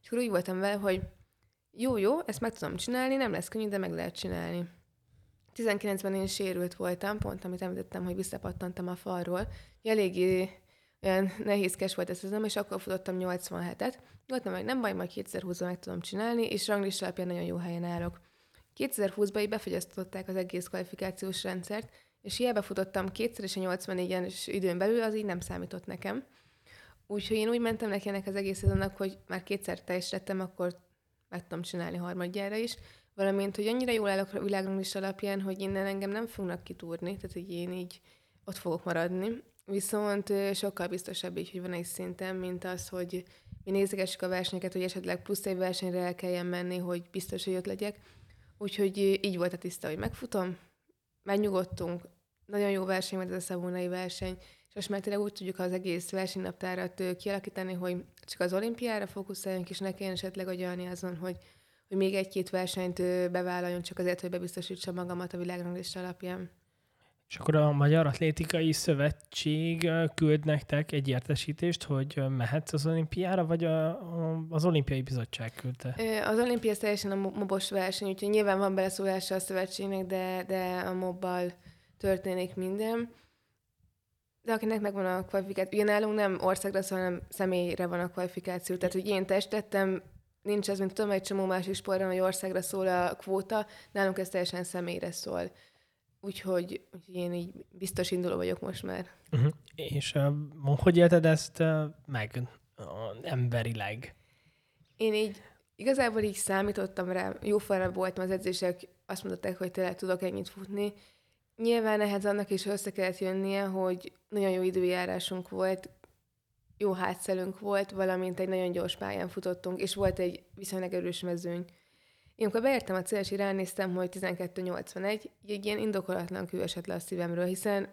És akkor úgy voltam vele, hogy jó-jó, ezt meg tudom csinálni, nem lesz könnyű, de meg lehet csinálni. tizenkilencben én sérült voltam, pont amit említettem, hogy visszapattantam a falról. Eléggé olyan nehézkes volt ez az nem, és akkor futottam nyolcvanhetet. Gondoltam, hogy nem baj, majd kétezer-húszban meg tudom csinálni, és ranglista alapján nagyon jó helyen állok. kétezer-húszban így befagyasztották az egész kvalifikációs rendszert, és hiába futottam kétszer, és a nyolcvannégyenes időn belül az így nem számított nekem. Úgyhogy én úgy mentem neki ennek az egész annak, hogy már kétszer teljesítettem, akkor meg tudom csinálni harmadjára is. Valamint, hogy annyira jól állok a világranglista alapján, hogy innen engem nem fognak kitúrni, tehát hogy én így ott fogok maradni. Viszont sokkal biztosabb így, hogy van egy szinten, mint az, hogy mi nézegessük a versenyeket, hogy esetleg plusz egy versenyre el kelljen menni, hogy biztos, hogy ott legyek. Úgyhogy így volt a tiszta, hogy megfutom, megnyugodtunk, nagyon jó verseny volt ez a szabónai verseny, és most már tényleg úgy tudjuk az egész versenynaptárat kialakítani, hogy csak az olimpiára fókuszáljunk, és ne kelljen esetleg agyalni azon, hogy hogy még egy-két versenyt bevállaljon, csak azért, hogy bebiztosítsa magamat a világranglista alapján. És akkor a Magyar Atlétikai Szövetség küld nektek egy értesítést, hogy mehetsz az olimpiára, vagy a, a, az Olimpiai Bizottság küldte? Az olimpia teljesen a mobos verseny, úgyhogy nyilván van beleszólása a szövetségnek, de, de a mobbal történik minden. De akinek megvan a kvalifikáció, ugye nálunk nem országra, szóval nem személyre van a kvalifikáció. Tehát, hogy én testettem, nincs ez, mint tudom, egy csomó másik sportban, hogy országra szól a kvóta, nálunk ez teljesen személyre szól. Úgyhogy én így biztos induló vagyok most már. Uh-huh. És uh, hogy élted ezt uh, meg uh, emberileg? Én így igazából így számítottam rá, jóforra voltam az edzések, azt mondták, hogy tényleg tudok ennyit futni. Nyilván ehhez annak is össze kellett jönnie, hogy nagyon jó időjárásunk volt, jó hátszelünk volt, valamint egy nagyon gyors pályán futottunk, és volt egy viszonylag erős mezőny. Én amikor beértem a cél, és ránéztem, hogy tizenkettő nyolcvanegy, egy ilyen indokolatlan kő esett le a szívemről, hiszen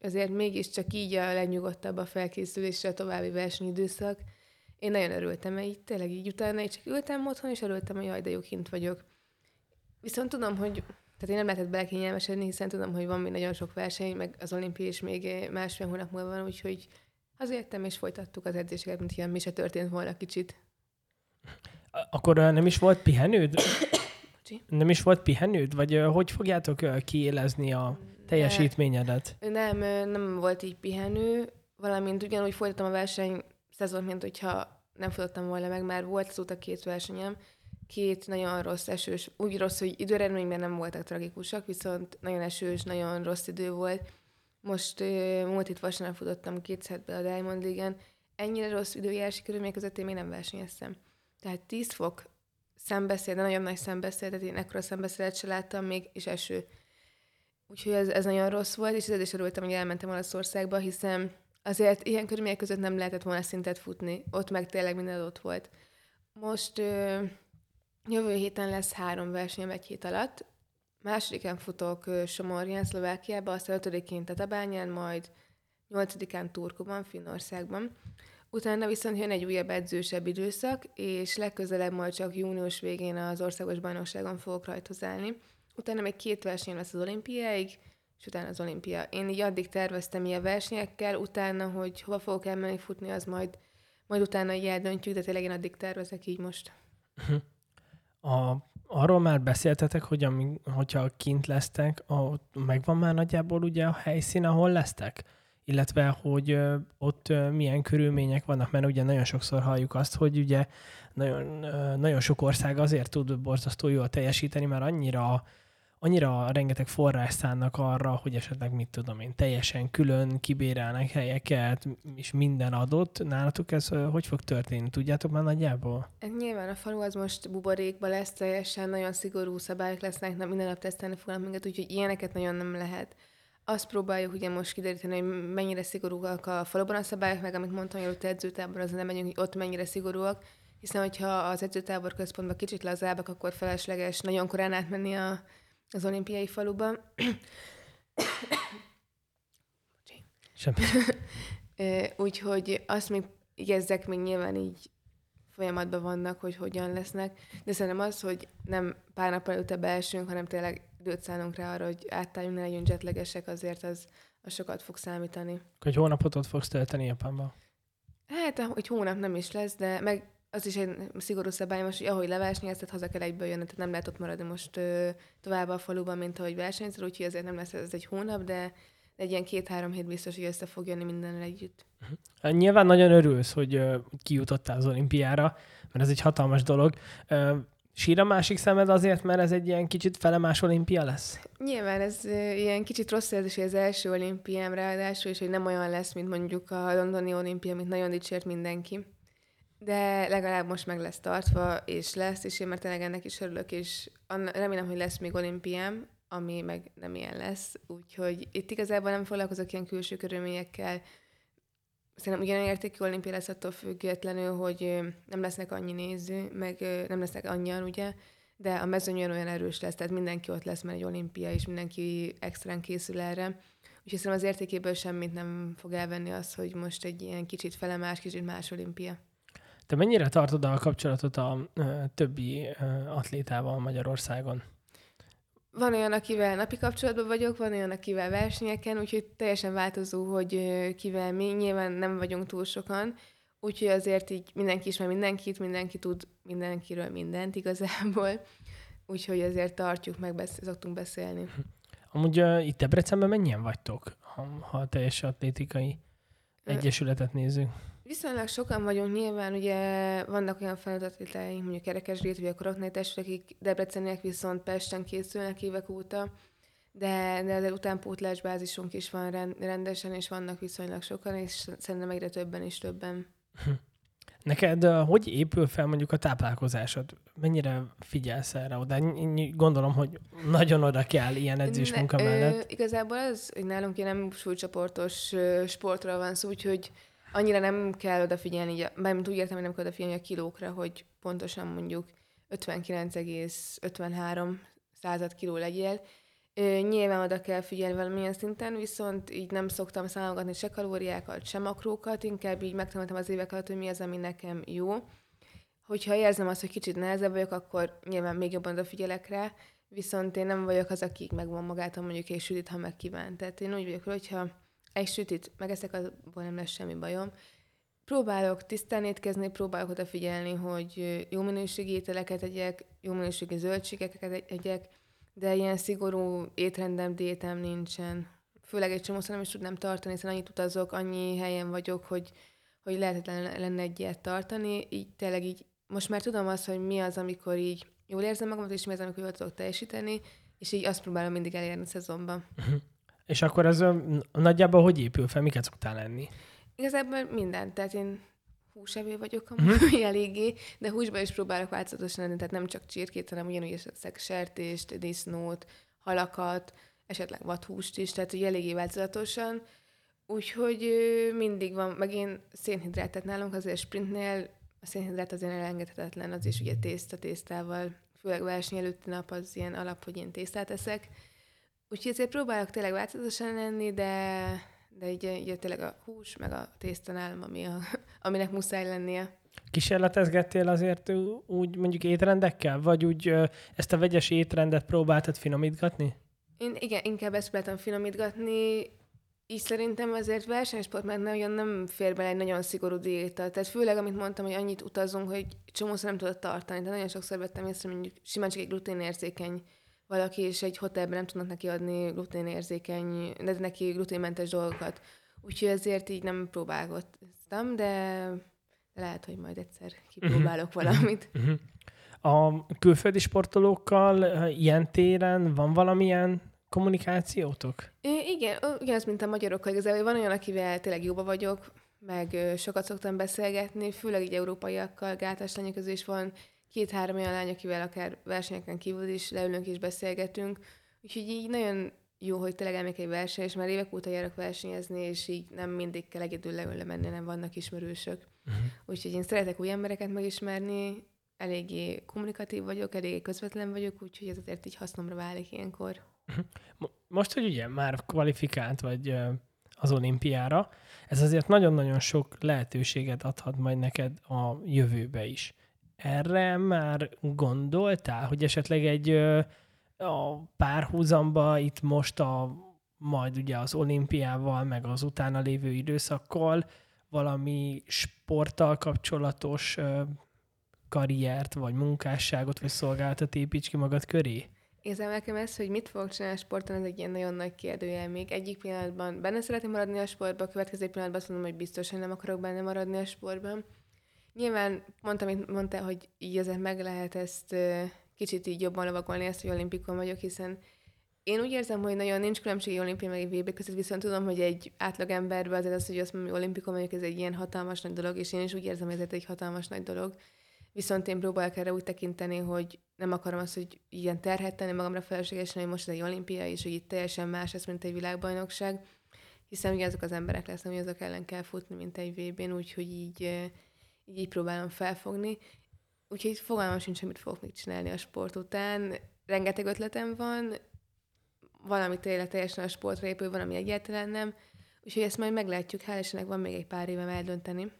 azért mégiscsak így a legnyugodtabb a felkészülésre a további versenyidőszak. Én nagyon örültem, így tényleg így utána, így csak ültem otthon, és örültem, hogy jaj, de jó, kint vagyok. Viszont tudom, hogy tehát én nem lehetett belekényelmesedni, hiszen tudom, hogy van még nagyon sok verseny, meg az olimpia is még másfél hónap múlva van, úgyhogy hazajöttem, és folytattuk az edzéseket, mint ilyen mi se történt volna kicsit. Akkor nem is volt pihenőd? nem is volt pihenőd? Vagy hogy fogjátok kiélezni a teljesítményedet? Nem, nem volt így pihenő, valamint ugyanúgy folytattam a versenyszezont, mint hogyha nem futottam volna meg, már volt azóta két versenyem. két nagyon rossz esős, úgy rossz, hogy időeredményben nem voltak tragikusak, viszont nagyon esős, nagyon rossz idő volt. Most múlt itt vasárnap futottam kétszerbe a Diamond League-en. Ennyire rossz időjárási körülmények között én még nem versenyeztem. Tehát tíz fok szembeszél, de nagyon nagy szembeszél, tehát én ekkora szembeszélet se láttam még, és eső. Úgyhogy ez, ez nagyon rossz volt, és ezért is örültem, hogy elmentem Olaszországba, hiszen azért ilyen körülmények között nem lehetett volna szintet futni. Ott meg tényleg minden adott volt. Most ö, jövő héten lesz három versenyem egy hét alatt. Másodikán futok Somorján, Szlovákiába, aztán ötödikén Tatabányán, majd nyolcadikán Turkuban, Finnországban. Utána viszont jön egy újabb edzősebb időszak, és legközelebb majd csak június végén az országos bajnokságon fogok rajtozálni. Utána még két verseny lesz az olimpiáig, és utána az olimpia. Én így addig terveztem ilyen versenyekkel, utána, hogy hova fogok elmenni futni, az majd, majd utána így eldöntjük, de tényleg én addig tervezek így most. A, arról már beszéltetek, hogy ami, hogyha kint lesztek, a, megvan már nagyjából ugye a helyszín, ahol lesztek? Illetve, hogy ott milyen körülmények vannak, mert ugye nagyon sokszor halljuk azt, hogy ugye nagyon, nagyon sok ország azért tud borzasztó jól teljesíteni, mert annyira, annyira rengeteg forrás szánnak arra, hogy esetleg mit tudom én, teljesen külön kibérelnek helyeket, és minden adott. Nálatok ez hogy fog történni? Tudjátok már nagyjából? Nyilván a falu az most buborékba lesz, teljesen nagyon szigorú szabályok lesznek, nem minden nap tesztelni fognak minket, úgyhogy ilyeneket nagyon nem lehet. Azt próbáljuk ugye most kideríteni, hogy mennyire szigorúak a faluban a szabályok, meg amit mondtam, hogy ott edzőtábor, az nem megyünk, hogy ott mennyire szigorúak, hiszen hogyha az edzőtábor központban kicsit lazábbak, akkor felesleges nagyon korán átmenni a, az olimpiai faluba. Úgyhogy azt még igyezzek, még nyilván így folyamatban vannak, hogy hogyan lesznek, de szerintem az, hogy nem pár nap előtte elsünk, hanem tényleg időt szánunk rá arra, hogy átálljunk, ne legyünk jetlegesek, azért az, az sokat fog számítani. Hogy hónapot ott fogsz tölteni Japánban? Hát, hogy hónap nem is lesz, de meg az is egy szigorú szabály most, hogy ahogy leversenyezted, haza kell egyből jönni, tehát nem lehet ott maradni most ö, tovább a faluban, mint ahogy versenyzel, úgyhogy ezért nem lesz ez egy hónap, de egy ilyen két-három hét biztos, hogy össze fog jönni mindennel együtt. Hát nyilván nagyon örülsz, hogy ö, kijutottál az olimpiára, mert ez egy hatalmas dolog. Ö, Sír a másik szemed azért, mert ez egy ilyen kicsit felemás olimpia lesz? Nyilván ez ilyen kicsit rossz érzés, hogy az első olimpiám ráadásul, és hogy nem olyan lesz, mint mondjuk a londoni olimpia, mint nagyon dicsért mindenki. De legalább most meg lesz tartva, és lesz, és én már tényleg ennek is örülök, és remélem, hogy lesz még olimpiám, ami meg nem ilyen lesz. Úgyhogy itt igazából nem foglalkozok ilyen külső körülményekkel. Szerintem ugyanolyan értékű olimpia lesz attól függetlenül, hogy nem lesznek annyi néző, meg nem lesznek annyian, ugye, de a mezőnyön olyan erős lesz, tehát mindenki ott lesz, mert egy olimpia, és mindenki extrán készül erre. Úgyhogy szerintem az értékéből semmit nem fog elvenni az, hogy most egy ilyen kicsit felemás, kicsit más olimpia. Te mennyire tartod a kapcsolatot a ö, többi ö, atlétával Magyarországon? Van olyan, akivel napi kapcsolatban vagyok, van olyan, akivel versenyeken, úgyhogy teljesen változó, hogy kivel mi. Nyilván nem vagyunk túl sokan, úgyhogy azért így mindenki ismer mindenkit, mindenki tud mindenkiről mindent igazából, úgyhogy azért tartjuk, meg besz- szoktunk beszélni. Amúgy uh, itt Debrecenben mennyien vagytok, ha, ha a teljes atlétikai egyesületet nézzük? Viszonylag sokan vagyunk, nyilván ugye vannak olyan felnőtt atlétáink, mondjuk kerekesrét, vagy a koroknétes, akik debreceniek viszont Pesten készülnek évek óta, de, de az utánpótlásbázisunk is van rendesen, és vannak viszonylag sokan, és szerintem egyre többen és többen. Neked hogy épül fel mondjuk a táplálkozásod? Mennyire figyelsz erre oda? Én gondolom, hogy nagyon oda kell ilyen edzésmunka mellett. Ö, igazából az, hogy nálunk én nem súlycsoportos sportról van szó, úgyhogy annyira nem kell odafigyelni, mert úgy értem, hogy nem kell odafigyelni a kilókra, hogy pontosan mondjuk ötvenkilenc egész ötvenhárom század kiló legyél. Ö, nyilván oda kell figyelni valamilyen szinten, viszont így nem szoktam számolgatni se kalóriákat, se makrókat, inkább így megtanultam az évek alatt, hogy mi az, ami nekem jó. Hogyha érzem azt, hogy kicsit nehezebb vagyok, akkor nyilván még jobban odafigyelek rá, viszont én nem vagyok az, aki megvan magától mondjuk egy sütit, ha megkíván. Tehát én úgy vagyok, hogyha egy sütit megeszek, abból nem lesz semmi bajom. Próbálok tisztán étkezni, próbálok odafigyelni, hogy jó minőségi ételeket egyek, jó minőségi zöldségeket egyek, de ilyen szigorú étrendem, diétám nincsen. Főleg egy csomószor nem is tudnám tartani, hiszen annyit utazok, annyi helyen vagyok, hogy, hogy lehetetlen lenne egy ilyet tartani. Így tényleg így most már tudom azt, hogy mi az, amikor így jól érzem magamat, és mi az, amikor jól tudok teljesíteni, és így azt próbálom mindig elérni a szezonban. Uh-huh. És akkor ez nagyjából hogy épül fel? Miket szoktál lenni? Igazából minden. Tehát én húsevő vagyok amúgy uh-huh. eléggé, de húsban is próbálok változatosan lenni, tehát nem csak csirkét, hanem ugyanúgy eszek sertést, disznót, halakat, esetleg vadhúst is, tehát hogy eléggé változatosan. Úgyhogy mindig van, meg én szénhidrátet nálunk, azért sprintnél a szénhidrát azért elengedhetetlen, az is ugye tészta tésztával, főleg verseny előtti nap az ilyen alap, hogy én tésztát eszek. Úgyhogy azért próbálok tényleg változatosan lenni, de, de így, így tényleg a hús, meg a tészta nálam, ami a, aminek muszáj lennie. Kísérletezgettél azért úgy mondjuk étrendekkel? Vagy úgy ezt a vegyes étrendet próbáltad finomítgatni? Én igen, inkább ezt próbáltam finomítgatni. Így szerintem azért versenysport már nagyon nem fér bele egy nagyon szigorú diéta. Tehát főleg, amit mondtam, hogy annyit utazunk, hogy csomószor nem tudod tartani. Tehát nagyon sokszor vettem észre, mondjuk simán csak egy gluténérzékeny valaki, és egy hotelben nem tudnak neki adni gluténérzékeny, de neki gluténmentes dolgokat. Úgyhogy ezért így nem próbálkoztam, de lehet, hogy majd egyszer kipróbálok uh-huh. valamit. Uh-huh. A külföldi sportolókkal ilyen téren van valamilyen kommunikációtok? É, igen, ugyanaz, mint a magyarokkal. Igazából van olyan, akivel tényleg jóba vagyok, meg sokat szoktam beszélgetni, főleg így európaiakkal, gátlás lányok közül is van két-három olyan lány, akivel akár versenyeken kívül is leülünk és beszélgetünk. Úgyhogy így nagyon jó, hogy tényleg elmék egy verseny, és már évek óta járok versenyezni, és így nem mindig kell egyedül leülni menni, nem vannak ismerősök. Uh-huh. Úgyhogy én szeretek új embereket megismerni, eléggé kommunikatív vagyok, eléggé közvetlen vagyok, úgyhogy ez azért így hasznomra válik ilyenkor. Most, hogy ugye már kvalifikált vagy az olimpiára, ez azért nagyon-nagyon sok lehetőséget adhat majd neked a jövőbe is. Erre már gondoltál, hogy esetleg egy a párhuzamba itt most a, majd ugye az olimpiával, meg az utána lévő időszakkal valami sporttal kapcsolatos karriert, vagy munkásságot, vagy szolgálatot építs ki magad köré? Igazából nekem ez, hogy mit fogok csinálni a sporton, ez egy ilyen nagyon nagy kérdőjel még. Egyik pillanatban benne szeretném maradni a sportban, a következő pillanatban azt mondom, hogy biztos, hogy nem akarok benne maradni a sportban. Nyilván mondtam, amit mondtál, hogy így azért meg lehet ezt kicsit így jobban lovagolni, ezt, hogy olimpikon vagyok, hiszen én úgy érzem, hogy nagyon nincs különbség egy olimpia meg egy vé bé között, viszont tudom, hogy egy átlagemberben azért az, hogy azt mondom, hogy olimpikon vagyok, ez egy ilyen hatalmas nagy dolog, és én is úgy érzem, hogy ez egy hatalmas nagy dolog. Viszont én próbálok erre úgy tekinteni, hogy nem akarom azt, hogy ilyen terhet tenni magamra felelősségesen, hogy most ez egy olimpia, és hogy itt teljesen más ez, mint egy világbajnokság, hiszen ugye azok az emberek lesznek, hogy azok ellen kell futni, mint egy vé bén, úgyhogy így, így próbálom felfogni. Úgyhogy fogalmam sincs, amit fogok még csinálni a sport után. Rengeteg ötletem van, valami tényleg teljesen a sportra épül, van, ami egyáltalán nem, úgyhogy ezt majd meglátjuk, hál' Istennek van még egy pár évem eldönteni.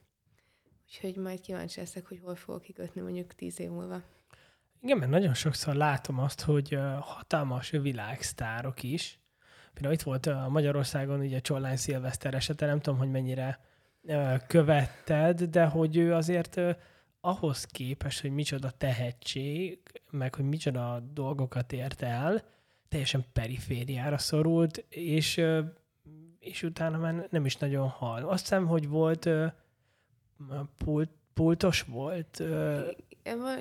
Úgyhogy majd kíváncsi leszek, hogy hol fogok kikötni mondjuk tíz év múlva. Igen, mert nagyon sokszor látom azt, hogy hatalmas világsztárok is. Például itt volt Magyarországon ugye Csollány Szilveszter esete, nem tudom, hogy mennyire követted, de hogy ő azért ahhoz képest, hogy micsoda tehetség, meg hogy micsoda dolgokat ért el, teljesen perifériára szorult, és, és utána már nem is nagyon hall. Azt hiszem, hogy volt... Pult, pultos volt.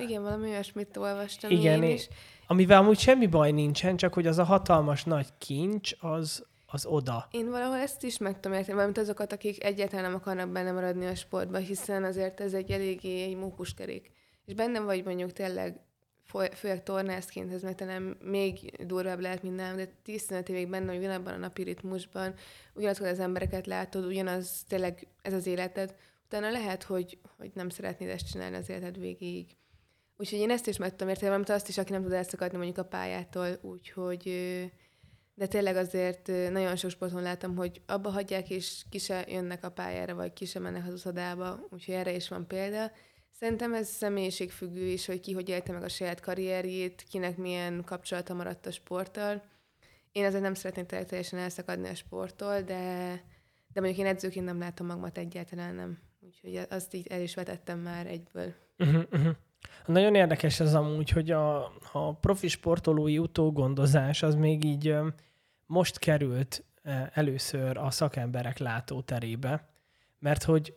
Igen, valami olyasmit olvastam igen, én is. Amivel amúgy semmi baj nincsen, csak hogy az a hatalmas nagy kincs, az, az oda. Én valahol ezt is meg tudom érteni, valamint azokat, akik egyáltalán nem akarnak benne maradni a sportban, hiszen azért ez egy eléggé egy mókuskerék. És bennem vagy mondjuk tényleg, főleg tornászként, ez nem még durvább lehet, mint nálam, de tíz-tizenöt évig benne, ugyanabban a napi ritmusban, ugyanazokat az embereket látod, ugyanaz tényleg ez az életed, utána lehet, hogy, hogy nem szeretnéd ezt csinálni az életed végig. Úgyhogy én ezt is meg tudom érteni, valamint azt is, aki nem tud elszakadni mondjuk a pályától, úgyhogy... De tényleg azért nagyon sok sporton látom, hogy abba hagyják, és ki se jönnek a pályára, vagy ki se mennek az uszodába, úgyhogy erre is van példa. Szerintem ez személyiségfüggő is, hogy ki hogy élte meg a saját karrierjét, kinek milyen kapcsolata maradt a sporttal. Én azért nem szeretném teljesen elszakadni a sporttól, de, de mondjuk én edzőként nem látom magamat egyáltalán nem. Úgyhogy azt így el is vetettem már egyből. Uh-huh, uh-huh. Nagyon érdekes ez amúgy, hogy a, a profi sportolói utógondozás az még így most került először a szakemberek látóterébe, mert hogy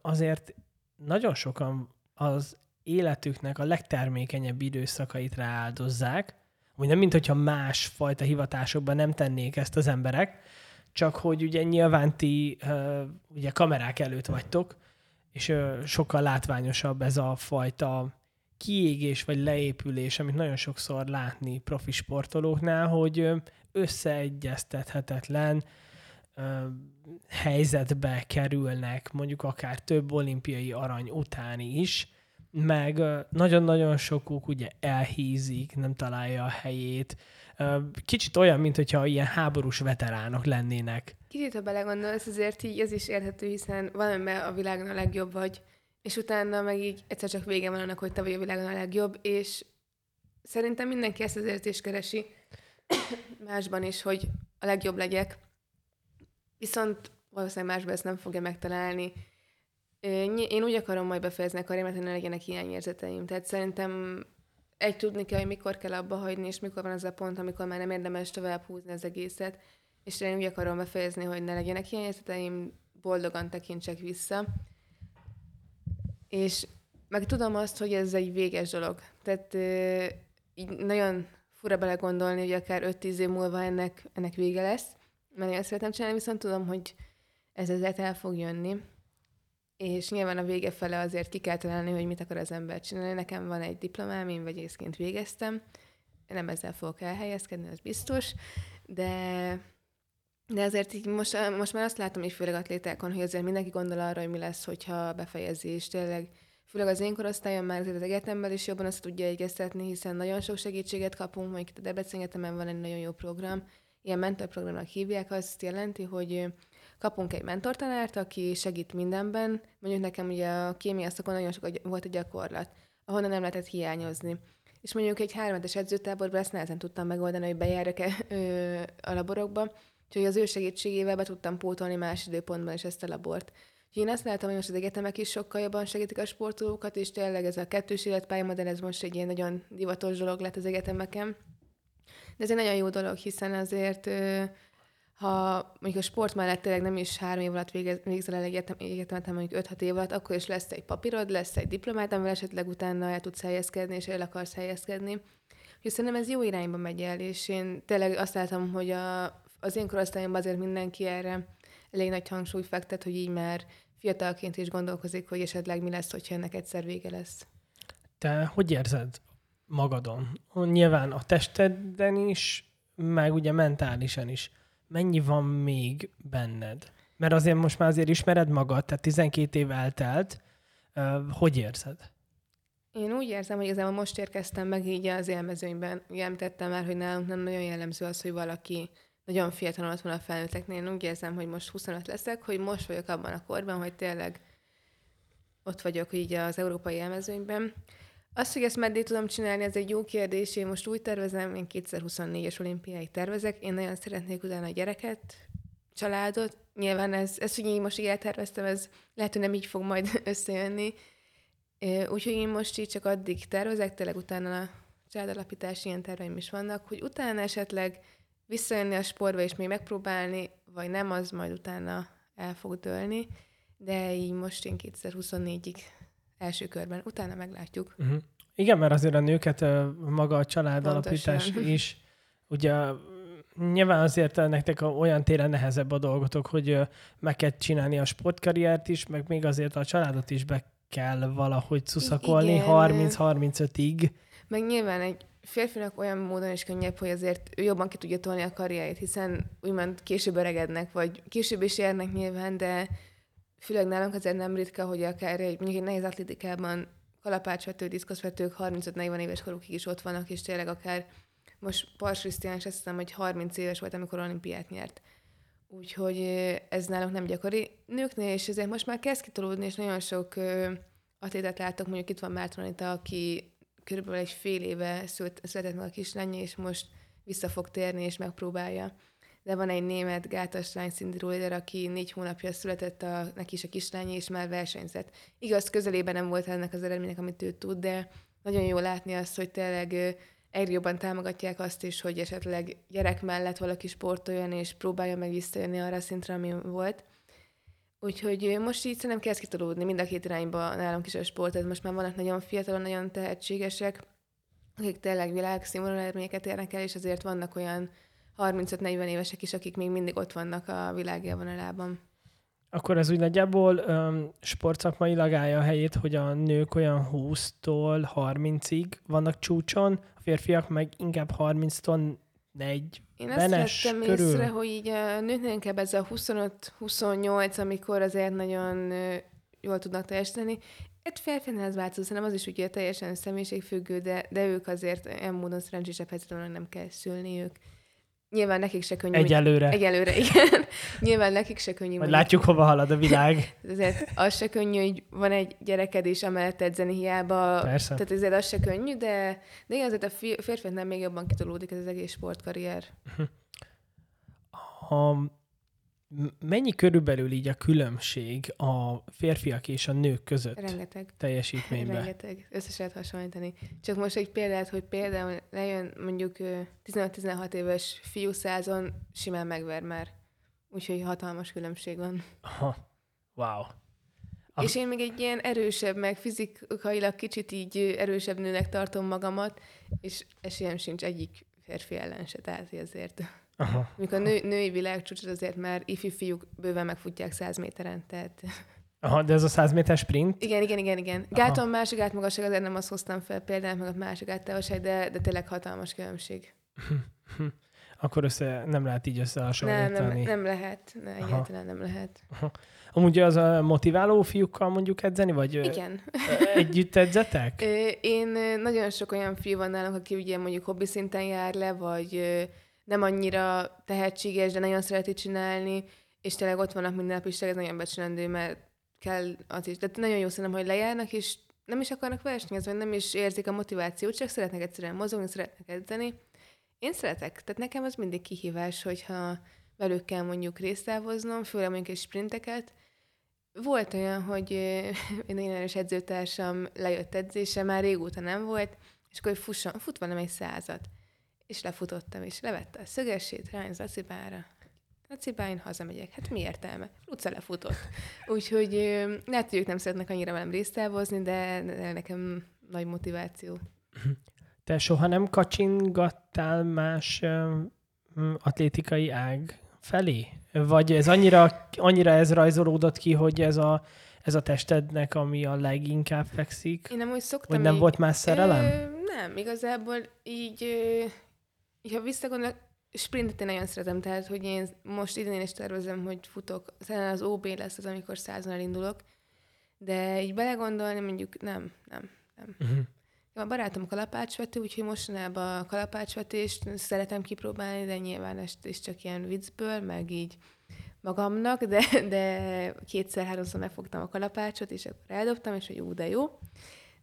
azért nagyon sokan az életüknek a legtermékenyebb időszakait rááldozzák, úgy nem, mint hogyha másfajta hivatásokban nem tennék ezt az emberek, csak hogy ugye nyilván ti ugye kamerák előtt vagytok, és sokkal látványosabb ez a fajta kiégés vagy leépülés, amit nagyon sokszor látni profi sportolóknál, hogy összeegyeztethetetlen helyzetbe kerülnek, mondjuk akár több olimpiai arany utáni is, meg nagyon-nagyon sokuk ugye elhízik, nem találja a helyét. Kicsit olyan, mintha ilyen háborús veteránok lennének. Kicsit, ha belegondolsz, azért így az is érthető, hiszen valamiben a világon a legjobb vagy, és utána meg így egyszer csak vége van annak, hogy te vagy a világon a legjobb, és szerintem mindenki ezt az érzést keresi másban is, hogy a legjobb legyek. Viszont valószínűleg másban ezt nem fogja megtalálni. Én úgy akarom majd befejezni a karrieremet, hogy ne legyenek hiányérzeteim. Tehát szerintem egy tudni kell, hogy mikor kell abba hagyni, és mikor van az a pont, amikor már nem érdemes tovább húzni az egészet. És én úgy akarom befejezni, hogy ne legyenek hiányérzeteim, boldogan tekintsek vissza. És meg tudom azt, hogy ez egy véges dolog. Tehát így nagyon fura belegondolni, hogy akár öt-tíz év múlva ennek, ennek vége lesz. Mert én azt szeretem csinálni, viszont tudom, hogy ez ezzel el fog jönni. És nyilván a vége fele azért ki kell találni, hogy mit akar az ember csinálni. Nekem van egy diplomám, én vegyészként végeztem. Nem ezzel fogok elhelyezkedni, az biztos. De, de azért így most, most már azt látom így főleg atlétákon, hogy azért mindenki gondol arra, hogy mi lesz, hogyha befejezi, és tényleg főleg az én korosztályon már az egyetemben is jobban azt tudja egyeztetni, hiszen nagyon sok segítséget kapunk, majd itt a Debrecen Egyetemen van egy nagyon jó program, ilyen mentorprogramnak hívják, azt jelenti, hogy kapunk egy mentortanárt, aki segít mindenben. Mondjuk nekem ugye a kémia szakon nagyon sok volt a gyakorlat, ahonnan nem lehetett hiányozni. És mondjuk egy háromhetes edzőtáborban ezt nehezen tudtam megoldani, hogy bejárjak a laborokba, úgyhogy az ő segítségével be tudtam pótolni más időpontban is ezt a labort. Úgyhogy én azt látom, hogy most az egyetemek is sokkal jobban segítik a sportolókat, és tényleg ez a kettős életpályamodell, ez most egy ilyen nagyon divatos dolog lett az egyetemeken. De ez egy nagyon jó dolog, hiszen azért, ha mondjuk a sport mellett tényleg nem is három év alatt végez, végzel el egyetem, egyetemet, hanem mondjuk öt-hat év alatt, akkor is lesz egy papírod, lesz egy diplomád, amivel esetleg utána el tudsz helyezkedni, és el akarsz helyezkedni. Úgyhogy szerintem ez jó irányba megy el, és én tényleg azt látom, hogy a, az én korosztályomban azért mindenki erre elég nagy hangsúlyt fektet, hogy így már fiatalként is gondolkozik, hogy esetleg mi lesz, hogyha ennek egyszer vége lesz. Te hogy érzed magadon? Nyilván a testedben is, meg ugye mentálisan is. Mennyi van még benned? Mert azért most már azért ismered magad, tehát tizenkét év eltelt. Hogy érzed? Én úgy érzem, hogy igazából most érkeztem meg így az élmezőnyben. Ugye említettem már, hogy nálunk nem nagyon jellemző az, hogy valaki nagyon fiatalon ott van a felnőtteknél. Én úgy érzem, hogy most huszonöt leszek, hogy most vagyok abban a korban, hogy tényleg ott vagyok így az európai élmezőnyben. Azt, hogy ezt meddig tudom csinálni, ez egy jó kérdés. Én most úgy tervezem, én kétezer-huszonnégyes olimpiáig tervezek. Én nagyon szeretnék utána a gyereket, családot. Nyilván ez, ez hogy én most így elterveztem, ez lehet, hogy nem így fog majd összejönni. Úgyhogy én most így csak addig tervezek, tényleg utána a családalapítás, ilyen terveim is vannak, hogy utána esetleg visszajönni a sportba és még megpróbálni, vagy nem, az majd utána el fog dőlni. De így most én kétezer-huszonnégyig első körben, utána meglátjuk. Uh-huh. Igen, mert azért a nőket maga a családalapítás is, ugye nyilván azért nektek olyan téren nehezebb a dolgotok, hogy meg kell csinálni a sportkarriert is, meg még azért a családot is be kell valahogy szuszakolni harminc-harmincötig. Meg nyilván egy férfinak olyan módon is könnyebb, hogy azért ő jobban ki tudja tolni a karrierjét, hiszen úgymond később öregednek, vagy később is érnek nyilván, de főleg nálunk azért nem ritka, hogy akár egy, mondjuk egy nehéz atlétikában kalapácsvető, diszkoszvetők harmincöt-negyven éves korukig is ott vannak, és tényleg akár most Pars Krisztián is azt hiszem, hogy harminc éves volt, amikor olimpiát nyert. Úgyhogy ez nálunk nem gyakori. Nőknél is azért most már kezd kitolódni, és nagyon sok atlétát látok, mondjuk itt van Márton Anita, aki körülbelül egy fél éve született meg a kislánya, és most vissza fog térni, és megpróbálja. De van egy német gátaslány, Cindy Ruder, aki négy hónapja született a, neki is a kislánya, és már versenyzett. Igaz, közelében nem volt ennek az eredménynek, amit ő tud, de nagyon jó látni azt, hogy tényleg egyre jobban támogatják azt is, hogy esetleg gyerek mellett valaki sportoljon, és próbálja meg visszajönni arra a szintre, ami volt. Úgyhogy most így szerintem kezd kitolódni mind a két irányba nálunk is a sport, tehát most már vannak nagyon fiatalon, nagyon tehetségesek, akik tényleg világszínvonalú eredményeket érnek el, és azért vannak olyan harmincöt-negyven évesek is, akik még mindig ott vannak a világ élvonalában. Akkor ez úgy nagyjából um, sportszakmailag állja a helyét, hogy a nők olyan húsztól harmincig vannak csúcson, a férfiak meg inkább harminctól negyvenes Én azt vettem észre, hogy így a nőknél inkább ez a huszonöt-huszonnyolc, amikor azért nagyon jól tudnak teljesíteni. Egy férfinál ez változó, szerintem az is ugye teljesen személyiségfüggő, de, de ők azért olyan módon szerencsésebb helyzetben nem kell szülni ők. Nyilván nekik se könnyű. Egyelőre. Hogy... Egyelőre, igen. Nyilván nekik se könnyű. Majd látjuk, hova halad a világ. Azért az se könnyű, hogy van egy gyereked is, amellett edzeni hiába. Persze. Tehát azért az se könnyű, de, de igen, azért a férfiaknál még jobban kitolódik ez az egész sportkarrier. A... Mennyi körülbelül így a különbség a férfiak és a nők között? Rengeteg. Teljesítményben? Rengeteg. Össze lehet hasonlítani. Csak most egy példát, hogy például lejön mondjuk tizenöt-tizenhat éves fiú százon, simán megver már. Úgyhogy hatalmas különbség van. Aha. Wow. A... És én még egy ilyen erősebb, meg fizikailag kicsit így erősebb nőnek tartom magamat, és esélyem sincs egyik férfi ellen se, tehát ezért... Aha. Mikor a nő, női világcsúcsot azért már ifi fiúk bőven megfutják száz méteren, tehát... Aha, de ez a száz méter sprint? Igen, igen, igen, igen. Gáton másik átmagasság, azért nem azt hoztam fel például, meg a másik áttávolság, de, de tényleg hatalmas különbség. Akkor össze nem lehet így összehasonlítani. Nem, nem, nem lehet. Ne, egyáltalán nem lehet. Aha. Amúgy az a motiváló fiúkkal mondjuk edzeni, vagy igen. Együtt edzetek? Én nagyon sok olyan fiú van nálunk, aki ugye mondjuk hobbi szinten jár le, vagy... nem annyira tehetséges, de nagyon szereti csinálni, és tényleg ott vannak minden nap is, ez nagyon becsülendő, mert kell az is. De nagyon jó szerintem, hogy lejárnak, és nem is akarnak versenyezni, vagy nem is érzik a motivációt, csak szeretnek egyszerűen mozogni, szeretnek edzeni. Én szeretek, tehát nekem az mindig kihívás, hogyha velük kell mondjuk résztávoznom, főleg mondjuk egy sprinteket. Volt olyan, hogy én nagyon erős edzőtársam lejött edzése, már régóta nem volt, és akkor fusson, fut velem egy százat. És lefutottam, és levette a szögessét, rányz a cibára. A cibá, én hazamegyek. Hát mi értelme? Luca lefutott. Úgyhogy lehet, hogy ők nem szeretnek annyira velem résztávozni, de nekem nagy motiváció. Te soha nem kacsingattál más atlétikai ág felé? Vagy ez annyira, annyira ez rajzolódott ki, hogy ez a, ez a testednek, ami a leginkább fekszik? Én nem úgy szoktam. Vagy nem így... volt más szerelem? Ö, nem, igazából így... Ö... Ha visszagondolok, sprintet én nagyon szeretem, tehát hogy én most idén is tervezem, hogy futok. Szerintem az ó bé lesz az, amikor százon elindulok, de így belegondolni mondjuk nem, nem, nem. Uh-huh. A barátom kalapácsvető, úgyhogy mostanában a kalapácsvetést szeretem kipróbálni, de nyilván ezt is csak ilyen viccből, meg így magamnak, de, de kétszer-háromszor megfogtam a kalapácsot, és akkor eldobtam, és hogy ú, de jó.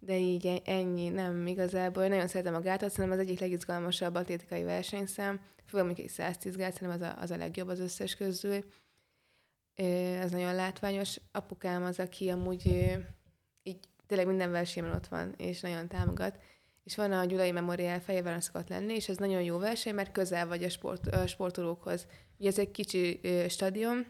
De így ennyi, nem igazából. Nagyon szeretem a gátat, szerintem az egyik legizgalmasabb atlétikai versenyszám. Főleg mondjuk egy száztíz gát, szerintem az a, az a legjobb az összes közül. Ez nagyon látványos. Apukám az, aki amúgy így tényleg minden versenyen ott van, és nagyon támogat. És van a Gyulai Memorial fejében szokott lenni, és ez nagyon jó verseny, mert közel vagy a, sport, a sportolókhoz. Ugye ez egy kicsi stadion,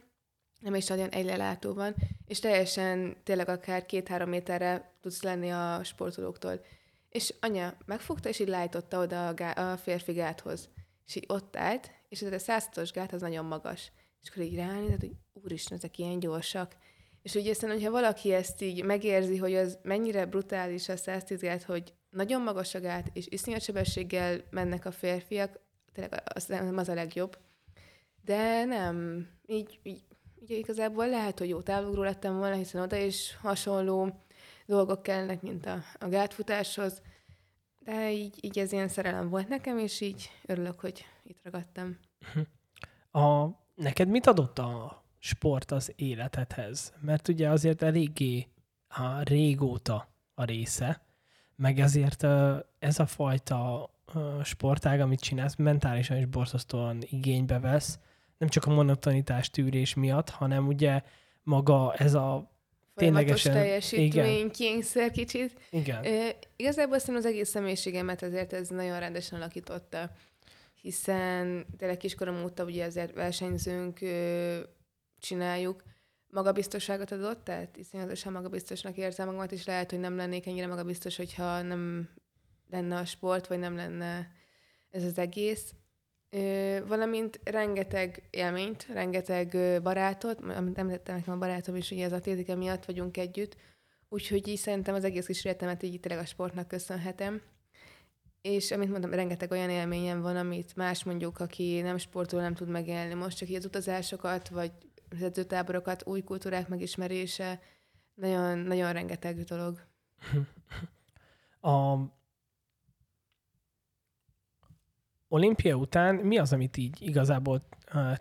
nem egy stadion, egy lelátó van, és teljesen tényleg akár két-három méterre tudsz lenni a sportolóktól. És anya megfogta, és így lájtotta oda a, gá- a férfi gáthoz. És így ott állt, és ez a százhatos gát az nagyon magas. És akkor így ráállített, hogy úristen, ezek ilyen gyorsak. És ugye aztán, hogyha valaki ezt így megérzi, hogy az mennyire brutális a száztíz gát, hogy nagyon magas a gát, és iszonyat sebességgel mennek a férfiak, tényleg az, az a legjobb. De nem, így... így ugye igazából lehet, hogy jó távolról lettem volna, hiszen oda is hasonló dolgok kellnek, mint a, a gátfutáshoz, de így, így ez ilyen szerelem volt nekem, és így örülök, hogy itt ragadtam. A, neked mit adott a sport az életedhez? Mert ugye azért eléggé a régóta a része, meg azért ez a fajta sportág, amit csinálsz, mentálisan is borzasztóan igénybe vesz, nem csak a monotonitás tűrés miatt, hanem ugye maga ez a ténylegesen... Folyamatos teljesítmény, kényszer kicsit. Igen. E, igazából azt hiszem az egész személyiségemet azért ez nagyon rendesen alakította, hiszen tényleg kiskorom óta ugye azért versenyzünk, csináljuk, magabiztosságot adott, tehát iszonyatosan magabiztosnak érzem magamat, és lehet, hogy nem lennék ennyire magabiztos, hogyha nem lenne a sport, vagy nem lenne ez az egész. Ö, valamint rengeteg élményt, rengeteg barátot, amit említettem nekem a barátom is, ugye az atlétika miatt vagyunk együtt, úgyhogy így szerintem az egész kis életemet így tényleg a sportnak köszönhetem. És amit mondtam, rengeteg olyan élményem van, amit más mondjuk, aki nem sportol, nem tud megélni. Most csak így az utazásokat, vagy az edzőtáborokat, új kultúrák megismerése, nagyon, nagyon rengeteg dolog. A olimpia után mi az, amit így igazából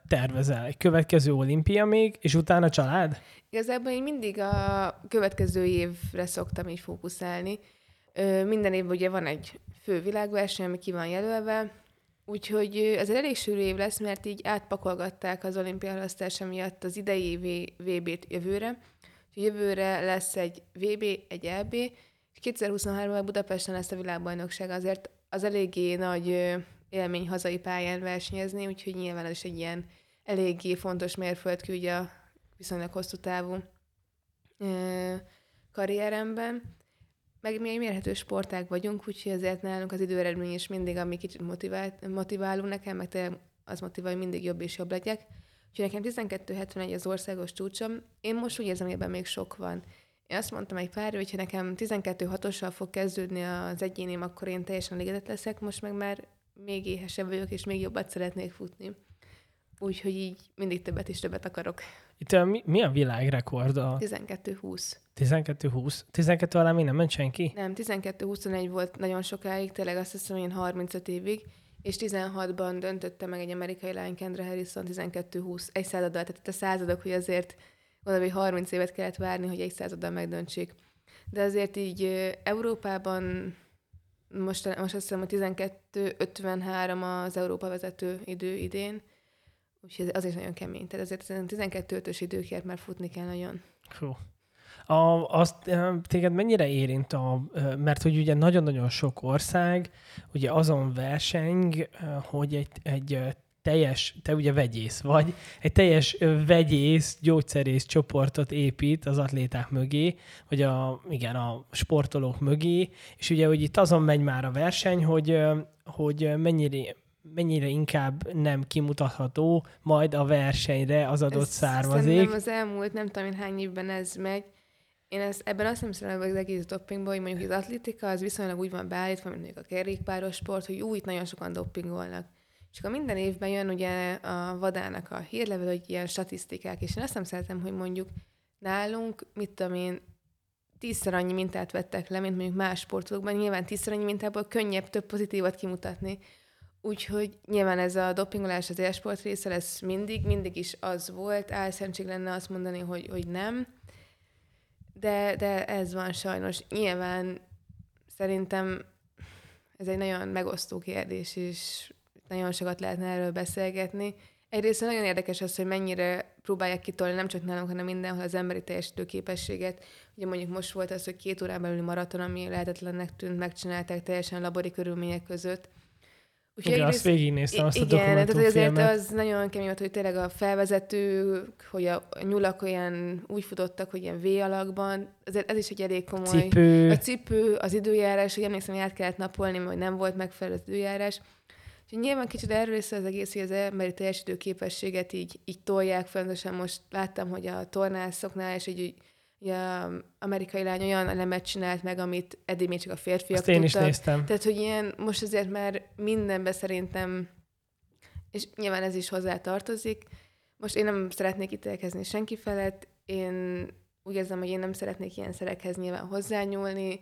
tervezel? Egy következő olimpia még, és utána család? Igazából én mindig a következő évre szoktam így fókuszálni. Minden évben ugye van egy fő világverseny, ami ki van jelölve, úgyhogy ez egy elég sűrű év lesz, mert így átpakolgatták az olimpia halasztása miatt az idei vé bét jövőre. Úgyhogy jövőre lesz egy vé bé, egy é bé, és kétezer-huszonháromban Budapesten lesz a világbajnokság. Azért az eléggé nagy élmény hazai pályán versenyezni, úgyhogy nyilván ez is egy ilyen eléggé fontos mérföldkő ugye a viszonylag hosszú távú karrieremben. Meg mi egy mérhető sportág vagyunk, úgyhogy ezért nálunk az időeredmény is mindig, ami kicsit motivál, motiváló nekem, meg az motivál, hogy mindig jobb és jobb legyek. Úgyhogy nekem tizenkettő hetvenegy az országos csúcsom. Én most úgy érzem, hogy ebben még sok van. Én azt mondtam egy pár, hogy ha nekem tizenkettő hatossal fog kezdődni az egyénim, akkor én teljesen elégedett leszek, most meg már még éhesebb vagyok, és még jobbat szeretnék futni. Úgyhogy így mindig többet és többet akarok. Itt a, mi, mi a világrekord? A... tizenkettő húsz. tizenkettő húsz? tizenkettő alá még nem ment senki? Nem, tizenkettő huszonegy volt nagyon sokáig, tényleg azt hiszem, én harmincöt évig, és tizenhatban döntötte meg egy amerikai lány, Kendra Harrison tizenkettő húsz, egy századdal, tehát a századok, hogy azért valami harminc évet kellett várni, hogy egy századdal megdöntsék. De azért így Európában most, most azt hiszem, hogy tizenkettő ötvenhárom az Európa vezető idő idén, úgyhogy az is nagyon kemény. Tehát azért tizenkettő ötös időkért már futni kell nagyon. Hú. A, azt téged mennyire érint a, mert hogy ugye nagyon-nagyon sok ország ugye azon verseng, hogy egy, egy teljes, te ugye vegyész vagy, egy teljes vegyész, gyógyszerész csoportot épít az atléták mögé, vagy a, igen, a sportolók mögé, és ugye hogy itt azon megy már a verseny, hogy, hogy mennyire mennyire inkább nem kimutatható majd a versenyre az adott ez származék. Szerintem az elmúlt, nem tudom én hány évben ez megy. Én ezt, ebben azt nem szerintem az egész doppingban, hogy mondjuk az atlétika az viszonylag úgy van beállítva, mint mondjuk a kerékpáros sport, hogy úgy nagyon sokan doppingolnak. És akkor minden évben jön ugye a vadának a hírlevel, hogy ilyen statisztikák, és én azt nem szeretem, hogy mondjuk nálunk, mit tudom én, tízszer annyi mintát vettek le, mint mondjuk más sportolókban, nyilván tízszer annyi mintából könnyebb több pozitívat kimutatni. Úgyhogy nyilván ez a dopingolás az élsport része lesz mindig, mindig is az volt, álszentség lenne azt mondani, hogy, hogy nem, de, de ez van sajnos. Nyilván szerintem ez egy nagyon megosztó kérdés, és nagyon sokat lehetne erről beszélgetni. Egyrészt nagyon érdekes az, hogy mennyire próbálják kitolni, nem csak nálunk, hanem mindenhol az emberi teljesítőképességet. Ugye mondjuk most volt az, hogy két órán belüli maraton, ami lehetetlennek tűnt, megcsinálták teljesen labori körülmények között. Úgyhogy igen, azt végignéztem, azt igen, a dokumentumfilmet. Igen, tehát azért az nagyon kemény volt, hogy tényleg a felvezetők, hogy a nyulak olyan úgy futottak, hogy ilyen V-alakban, azért ez is egy elég komoly. A cipő. A cipő, az időjárás, hogy emlékszem, hogy át kellett napolni, hogy nem volt megfelelő az időjárás. Úgyhogy nyilván kicsit erről is az egész, hogy az emberi teljesítő képességet így, így tolják fontosan. Most láttam, hogy a tornászoknál, és így ugye az amerikai lány olyan elemet csinált meg, amit eddig még csak a férfiak tudtak. Én is néztem. Tehát, hogy ilyen most azért már mindenben szerintem, és nyilván ez is hozzá tartozik. Most én nem szeretnék ítélkezni senki felett, én úgy érzem, hogy én nem szeretnék ilyen szerekhez nyilván hozzányúlni,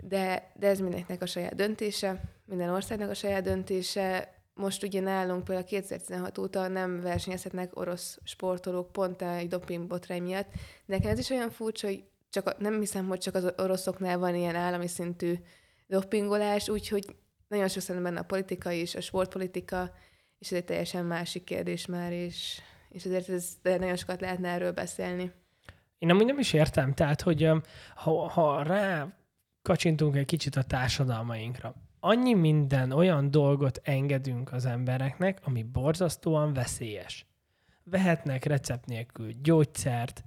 de, de ez mindenkinek a saját döntése, minden országnak a saját döntése. Most ugye nálunk például kétezer-tizenhat óta nem versenyezhetnek orosz sportolók pont egy dopingbotrány miatt. De nekem ez is olyan furcsa, hogy csak a, nem hiszem, hogy csak az oroszoknál van ilyen állami szintű dopingolás, úgyhogy nagyon sokszor benne a politika is, a sportpolitika, és ez egy teljesen másik kérdés már, és, és ezért ez, nagyon sokat lehetne erről beszélni. Én amúgy nem is értem, tehát, hogy ha, ha rá kacsintunk egy kicsit a társadalmainkra, annyi minden olyan dolgot engedünk az embereknek, ami borzasztóan veszélyes. vehetnek recept nélkül gyógyszert,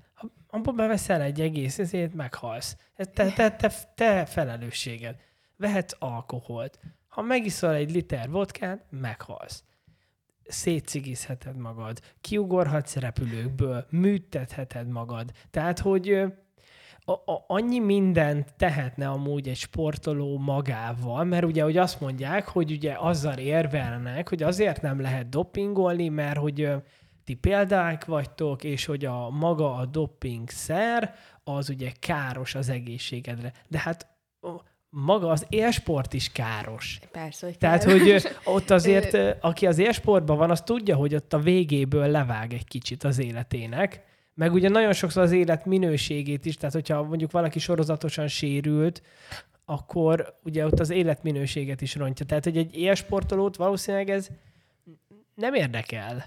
abban beveszel egy egész, ezért meghalsz. Te, te, te, te felelősséged. Vehetsz alkoholt. Ha megiszol egy liter vodkát, meghalsz. Szétcigizheted magad, kiugorhatsz repülőkből, műtetheted magad. Tehát, hogy a, a, annyi mindent tehetne amúgy egy sportoló magával, mert ugye hogy azt mondják, hogy ugye azzal érvelnek, hogy azért nem lehet dopingolni, mert hogy ti példák vagytok, és hogy a maga a doppingszer, az ugye káros az egészségedre. De hát maga az élsport is káros. Persze, hogy Tehát, káros. Hogy ott azért, aki az élsportban van, az tudja, hogy ott a végéből levág egy kicsit az életének, meg ugye nagyon sokszor az élet minőségét is, tehát hogyha mondjuk valaki sorozatosan sérült, akkor ugye ott az életminőséget is rontja. Tehát, hogy egy élsportolót valószínűleg ez nem érdekel.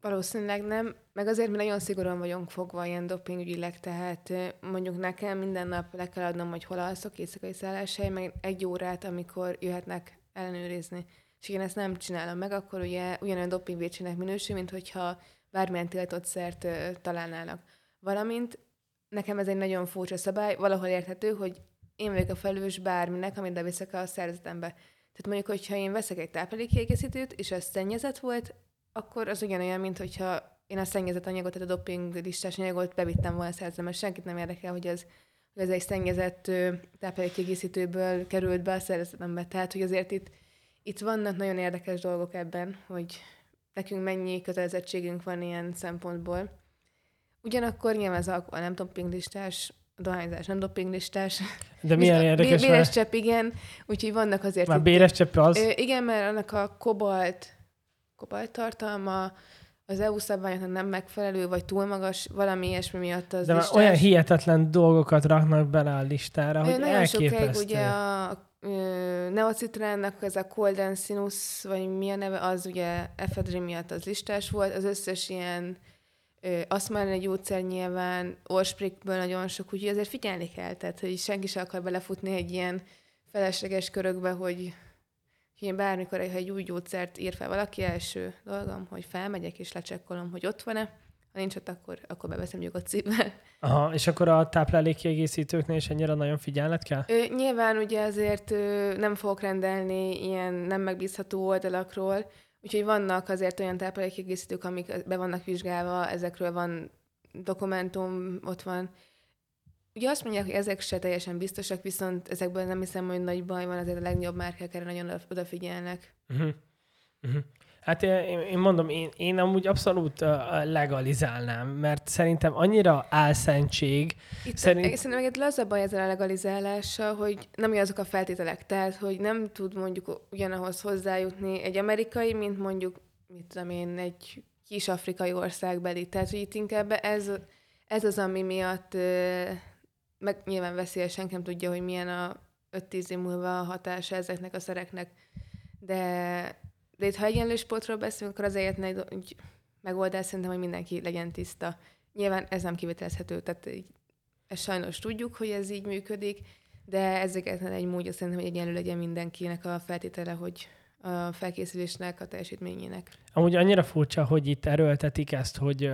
Valószínűleg nem, meg azért mi nagyon szigorúan vagyunk fogva ilyen dopingügyileg, tehát mondjuk nekem minden nap le kell adnom, hogy hol alszok, éjszakai szálláshely, meg egy órát, amikor jöhetnek ellenőrizni. És én ezt nem csinálom meg, akkor ugye ugyanolyan dopingvédségnek minősül, mint hogyha bármilyen tiltott szert találnának. Valamint nekem ez egy nagyon furcsa szabály, valahol érthető, hogy én vagyok a felelős bárminek, amit beviszek a szervezetembe. Tehát mondjuk, hogyha én veszek egy táplálékkiegészítőt, és az szennyezett volt, akkor az ugyanolyan, mint hogyha én a szennyezett anyagot, tehát a doping listás anyagot bevittem volna a szervezetembe. Senkit nem érdekel, hogy ez, hogy ez egy szennyezett táplálékkiegészítőből került be a szervezetembe. Tehát, hogy azért itt, itt vannak nagyon érdekes dolgok ebben, hogy nekünk mennyi kötelezettségünk van ilyen szempontból. Ugyanakkor nyilván az alkohol nem dopinglistás, a dohányzás nem dopinglistás. De milyen érdekes? Béres csepp, igen. Úgyhogy vannak azért... Már béres csepp az? Igen, mert annak a kobalt... kobalt tartalma, az é u szabványoknak nem megfelelő, vagy túl magas, valami ilyesmi miatt az. De listás. Olyan hihetetlen dolgokat raknak bele a listára, hogy nagyon elképesztő. Nagyon sokáig ugye a neocitránnak ez a Golden Sinus, vagy mi a neve, az ugye efedrin miatt az listás volt, az összes ilyen aszmálni gyógyszer nyilván, orsprikből nagyon sok, úgyhogy azért figyelni kell, tehát hogy senki sem akar belefutni egy ilyen felesleges körökbe, hogy én bármikor, ha egy új gyógyszert ír fel valaki, első dolgom, hogy felmegyek és lecsekkolom, hogy ott van-e. Ha nincs ott, akkor, akkor beveszem nyugodt szívvel. Aha, és akkor a táplálékkiegészítőknél is ennyire nagyon figyelned kell? Ö, nyilván ugye azért ö, nem fogok rendelni ilyen nem megbízható oldalakról, úgyhogy vannak azért olyan táplálékkiegészítők, amik be vannak vizsgálva, ezekről van dokumentum, ott van. Ugye azt mondják, hogy ezek se teljesen biztosak, viszont ezekből nem hiszem, hogy nagy baj van, azért a legjobb márkák erre nagyon odafigyelnek. Uh-huh. Uh-huh. Hát én, én mondom, én, én amúgy abszolút legalizálnám, mert szerintem annyira álszentség. Itt szerint... Szerintem meg egy laza baj ezzel a legalizálással, hogy nem azok a feltételek, tehát hogy nem tud mondjuk ugyanahoz hozzájutni egy amerikai, mint mondjuk, mit tudom én, egy kis afrikai országbeli. Tehát, hogy itt inkább ez, ez az, ami miatt... meg nyilván veszélyes, senki nem tudja, hogy milyen a öt-tíz év múlva a hatása ezeknek a szereknek. De, de itt, ha egyenlő sportról beszélünk, akkor azért egy megoldás szerintem, hogy mindenki legyen tiszta. Nyilván ez nem kivitelezhető, tehát így, ezt sajnos tudjuk, hogy ez így működik, de ezeket egy módja szerintem, hogy egyenlő legyen mindenkinek a feltétele, hogy a felkészülésnek, a teljesítményének. Amúgy annyira furcsa, hogy itt erőltetik ezt, hogy,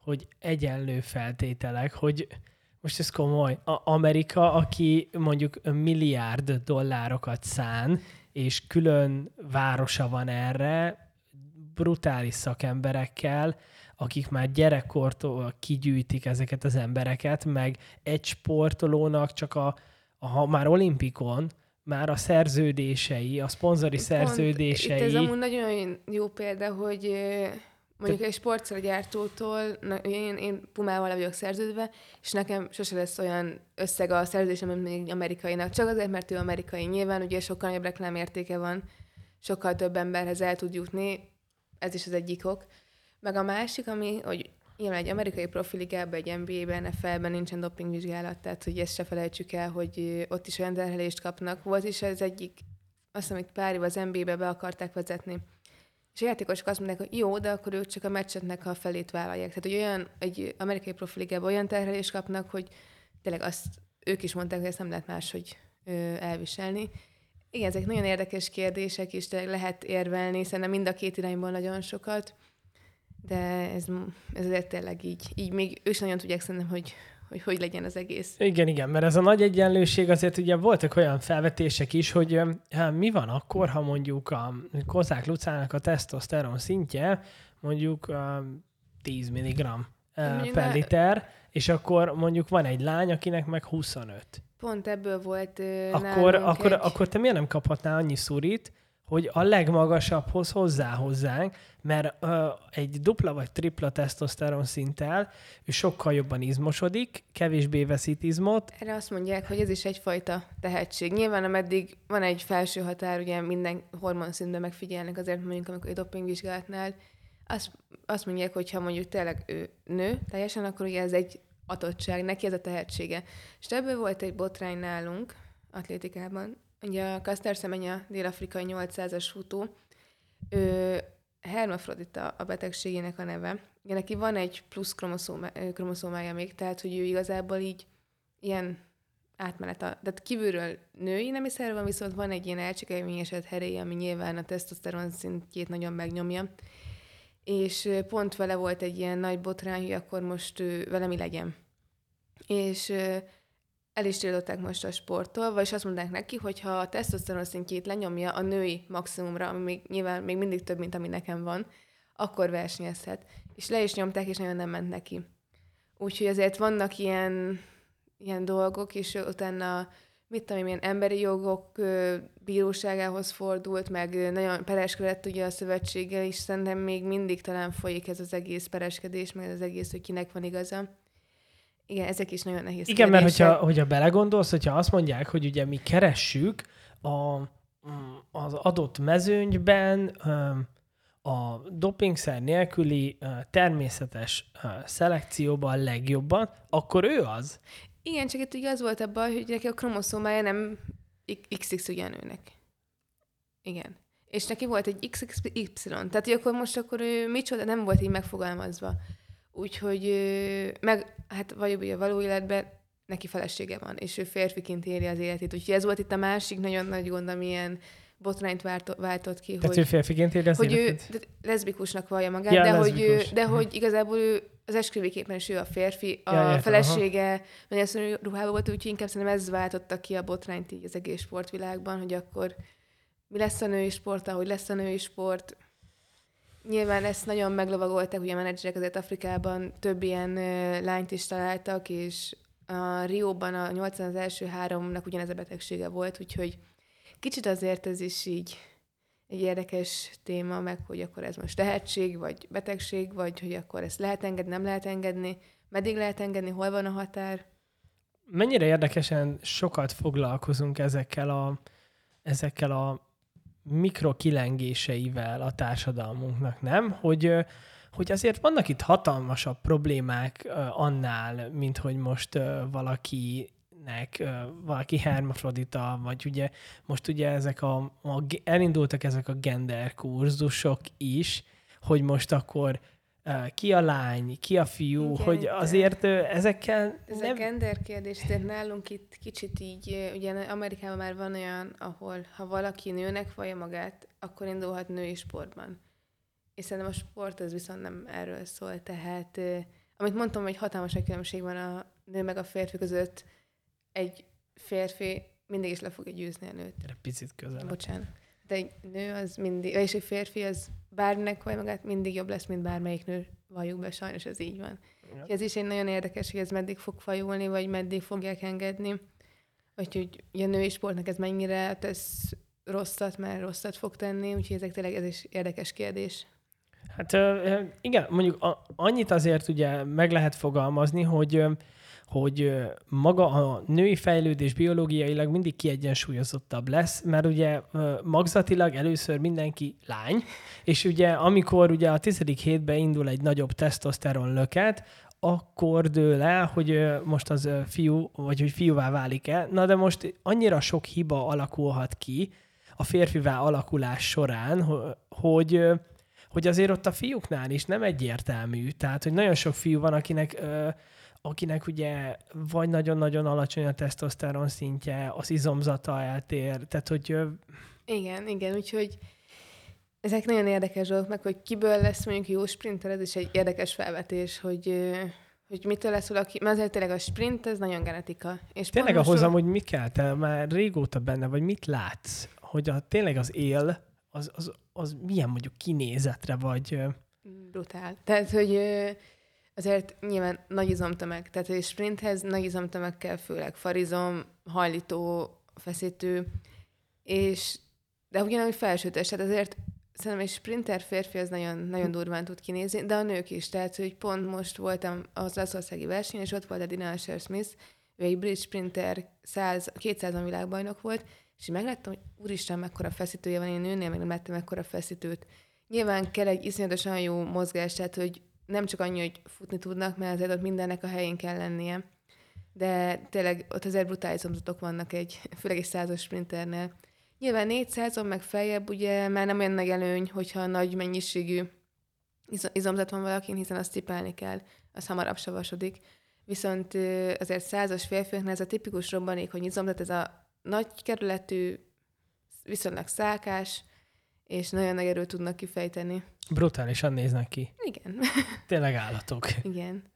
hogy egyenlő feltételek, hogy... Most ez komoly. A Amerika, aki mondjuk milliárd dollárokat szán, és külön városa van erre, brutális szakemberekkel, akik már gyerekkortól kigyűjtik ezeket az embereket, meg egy sportolónak csak a, a ha már olimpikon, már a szerződései, a szponzori szerződései. Pont, itt ez amúgy nagyon jó példa, hogy... Mondjuk Te... egy sportszergyártótól, én, én Pumával vagyok szerződve, és nekem sose lesz olyan összeg a szerződésem, mint még amerikainak. Csak azért, mert ő amerikai. Nyilván ugye sokkal nagyobb reklámértéke van, sokkal több emberhez el tud jutni, ez is az egyik ok. Meg a másik, ami, hogy nyilván egy amerikai profiligában, egy en bé á-ben, en ef el-ben nincsen dopingvizsgálat, tehát hogy ezt se felejtsük el, hogy ott is olyan terhelést kapnak. Volt is az egyik, azt hiszem, hogy pár év az en bé á-be be akarták vezetni. És a játékosok azt mondják, hogy jó, de akkor ők csak a meccsetnek a felét vállalják. Tehát, hogy olyan, egy amerikai profiligában olyan terhelést kapnak, hogy tényleg azt ők is mondták, hogy ezt nem lehet máshogy elviselni. Igen, ezek nagyon érdekes kérdések, és tényleg lehet érvelni, szerintem mind a két irányból nagyon sokat. de ez, ez tényleg így, így még ős nagyon tudják szerintem, hogy hogy hogy legyen az egész. Igen, igen, mert ez a nagy egyenlőség, azért ugye voltak olyan felvetések is, hogy hát, mi van akkor, ha mondjuk a Kozák Lucának a tesztoszteron szintje mondjuk a tíz milligramm per liter, és akkor mondjuk van egy lány, akinek meg huszonöt. Pont ebből volt akkor, akkor, egy... akkor te miért nem kaphatnál annyi szurit, hogy a legmagasabbhoz hozzá hozzánk, mert ö, egy dupla vagy tripla tesztoszteron szinttel ő sokkal jobban izmosodik, kevésbé veszít izmot. Erre azt mondják, hogy ez is egyfajta tehetség. Nyilván ameddig van egy felső határ, ugye minden hormonszintben megfigyelnek, azért mondjuk, amikor egy dopingvizsgálatnál, azt, azt mondják, hogy ha mondjuk tényleg ő nő teljesen, akkor ugye ez egy adottság, neki ez a tehetsége. És ebből volt egy botrány nálunk, atlétikában. Ugye a Kaster Szemenya, dél-afrikai nyolcszázas futó, ő hermafrodita a betegségének a neve. Ugye neki van egy plusz kromoszóma, kromoszómája még, tehát hogy ő igazából így ilyen átmenet. A, tehát kívülről női nemiszerve van, viszont van egy ilyen elcsikevényesett heréje, ami nyilván a tesztoszteron szintjét nagyon megnyomja. És pont vele volt egy ilyen nagy botrány, hogy akkor most vele mi legyen. És... el is tiltották most a sporttól, vagyis azt mondták neki, hogy ha a tesztoszteron szintjét lenyomja a női maximumra, ami még, nyilván még mindig több, mint ami nekem van, akkor versenyezhet. És le is nyomták, és nagyon nem ment neki. Úgyhogy azért vannak ilyen, ilyen dolgok, és utána mit tudom, ilyen emberi jogok bíróságához fordult, meg nagyon pereskedett ugye a szövetséggel, és szerintem még mindig talán folyik ez az egész pereskedés, meg az egész, hogy kinek van igaza. Igen, ezek is nagyon nehéz kérdések. Igen, mert hogyha, hogyha belegondolsz, hogyha azt mondják, hogy ugye mi keressük a, az adott mezőnyben a dopingszer nélküli természetes szelekcióban a legjobban, akkor ő az. Igen, csak itt ugye az volt a baj, hogy neki a kromoszómája nem iksz iksz ugyanőnek. Igen. És neki volt egy iksz iksz ipszilon, tehát akkor most akkor ő micsoda, nem volt így megfogalmazva. Úgyhogy, meg, hát vagy ugye a való életben neki felesége van, és ő férfiként éli az életét. Úgyhogy ez volt itt a másik nagyon nagy gond, amilyen botrányt váltott, váltott ki. Tehát hogy, ő férfiként éli az hogy életét? Ő leszbikusnak vallja magát, ja, de, hogy, ő, de hogy igazából ő az esküvőképpen is ő a férfi, a ja, felesége nagyon szörnyű ruhában volt, úgyhogy inkább szerintem ez váltotta ki a botrányt így az egész sportvilágban, hogy akkor mi lesz a női sport, ahogy lesz a női sport. Nyilván ezt nagyon meglovagolták, ugye a menedzserek azért Afrikában több ilyen ö, lányt is találtak, és a Rióban a nyolcvan az első háromnak ugyanez a betegsége volt, úgyhogy kicsit azért ez is így egy érdekes téma, meg hogy akkor ez most tehetség, vagy betegség, vagy hogy akkor ezt lehet engedni, nem lehet engedni, meddig lehet engedni, hol van a határ. Mennyire érdekesen sokat foglalkozunk ezekkel a... ezekkel a mikrokilengéseivel a társadalmunknak, nem? Hogy, hogy azért vannak itt hatalmasabb problémák annál, mint hogy most valakinek, valaki hermafrodita, vagy ugye most ugye ezek a, a elindultak ezek a gender kurzusok is, hogy most akkor ki a lány, ki a fiú, igen, hogy azért ezekkel... Ez nem... a gender kérdés, tehát nálunk itt kicsit így, ugye Amerikában már van olyan, ahol ha valaki nőnek vallja magát, akkor indulhat női sportban. És szerintem a sport az viszont nem erről szól, tehát amit mondtam, hogy hatalmas a különbség van a nő meg a férfi között, egy férfi mindig is le fogja győzni a nőt. Erre picit közel. Bocsánat. De egy nő az mindig, és egy férfi az bárminek vagy magát mindig jobb lesz, mint bármelyik nő, valljuk be, sajnos ez így van. Ja. Ez is egy nagyon érdekes, hogy ez meddig fog fajulni, vagy meddig fogják engedni. Úgyhogy a női sportnak ez mennyire tesz rosszat, mert rosszat fog tenni, úgyhogy ezek tényleg ez is érdekes kérdés. Hát igen, mondjuk annyit azért ugye meg lehet fogalmazni, hogy hogy maga a női fejlődés biológiailag mindig kiegyensúlyozottabb lesz, mert ugye magzatilag először mindenki lány, és ugye amikor ugye a tizedik hétben indul egy nagyobb tesztoszteron löket, akkor dől el, hogy most az fiú, vagy hogy fiúvá válik-e. Na de most annyira sok hiba alakulhat ki a férfivá alakulás során, hogy... hogy azért ott a fiúknál is nem egyértelmű. Tehát, hogy nagyon sok fiú van, akinek, ö, akinek ugye vagy nagyon-nagyon alacsony a tesztoszteron szintje, az izomzata eltér, tehát, hogy... Ö... Igen, igen, úgyhogy Ezek nagyon érdekes dolgok, meg hogy kiből lesz mondjuk jó sprinter, ez is egy érdekes felvetés, hogy, hogy mitől lesz valaki, mert azért tényleg a sprint, ez nagyon genetika. És tényleg ahhoz amúgy hogy mi kell, te már régóta benne vagy, mit látsz, hogy a, tényleg az él, az, az, az milyen mondjuk kinézetre vagy? Brutál. Tehát, hogy azért nyilván nagy izomtömeg, tehát a sprinthez nagy izomtömeg kell, főleg farizom, hajlító, feszítő, és de ugyanúgy felsőtes, tehát azért szerintem egy sprinter férfi az nagyon, nagyon durván tud kinézni, de a nők is. Tehát, hogy pont most voltam az olaszországi verseny, és ott volt a Dina Sher Smith, ő egy brit sprinter, kétszázan világbajnok volt, és megláttam, hogy úristen, mekkora feszítője van, én nőnél meg nem láttam mekkora feszítőt. Nyilván kell egy iszonyatosan jó mozgás, tehát, hogy nem csak annyi, hogy futni tudnak, mert azért ott mindennek a helyén kell lennie. De tényleg ott azért brutális omzatok vannak egy, főleg egy százas sprinternél. Nyilván négyszázon meg feljebb ugye már nem olyan nagy előny, hogyha nagy mennyiségű izomzat van valakin, hiszen azt cipelni kell, az hamarabb savasodik. Viszont azért százas férfiaknál ez a tipikus robbanékony izomzat, ez a nagy kerületű, viszonylag szálkás, és nagyon nagy erőt tudnak kifejteni. Brutálisan néznek ki. Igen. Tényleg állatok. Igen.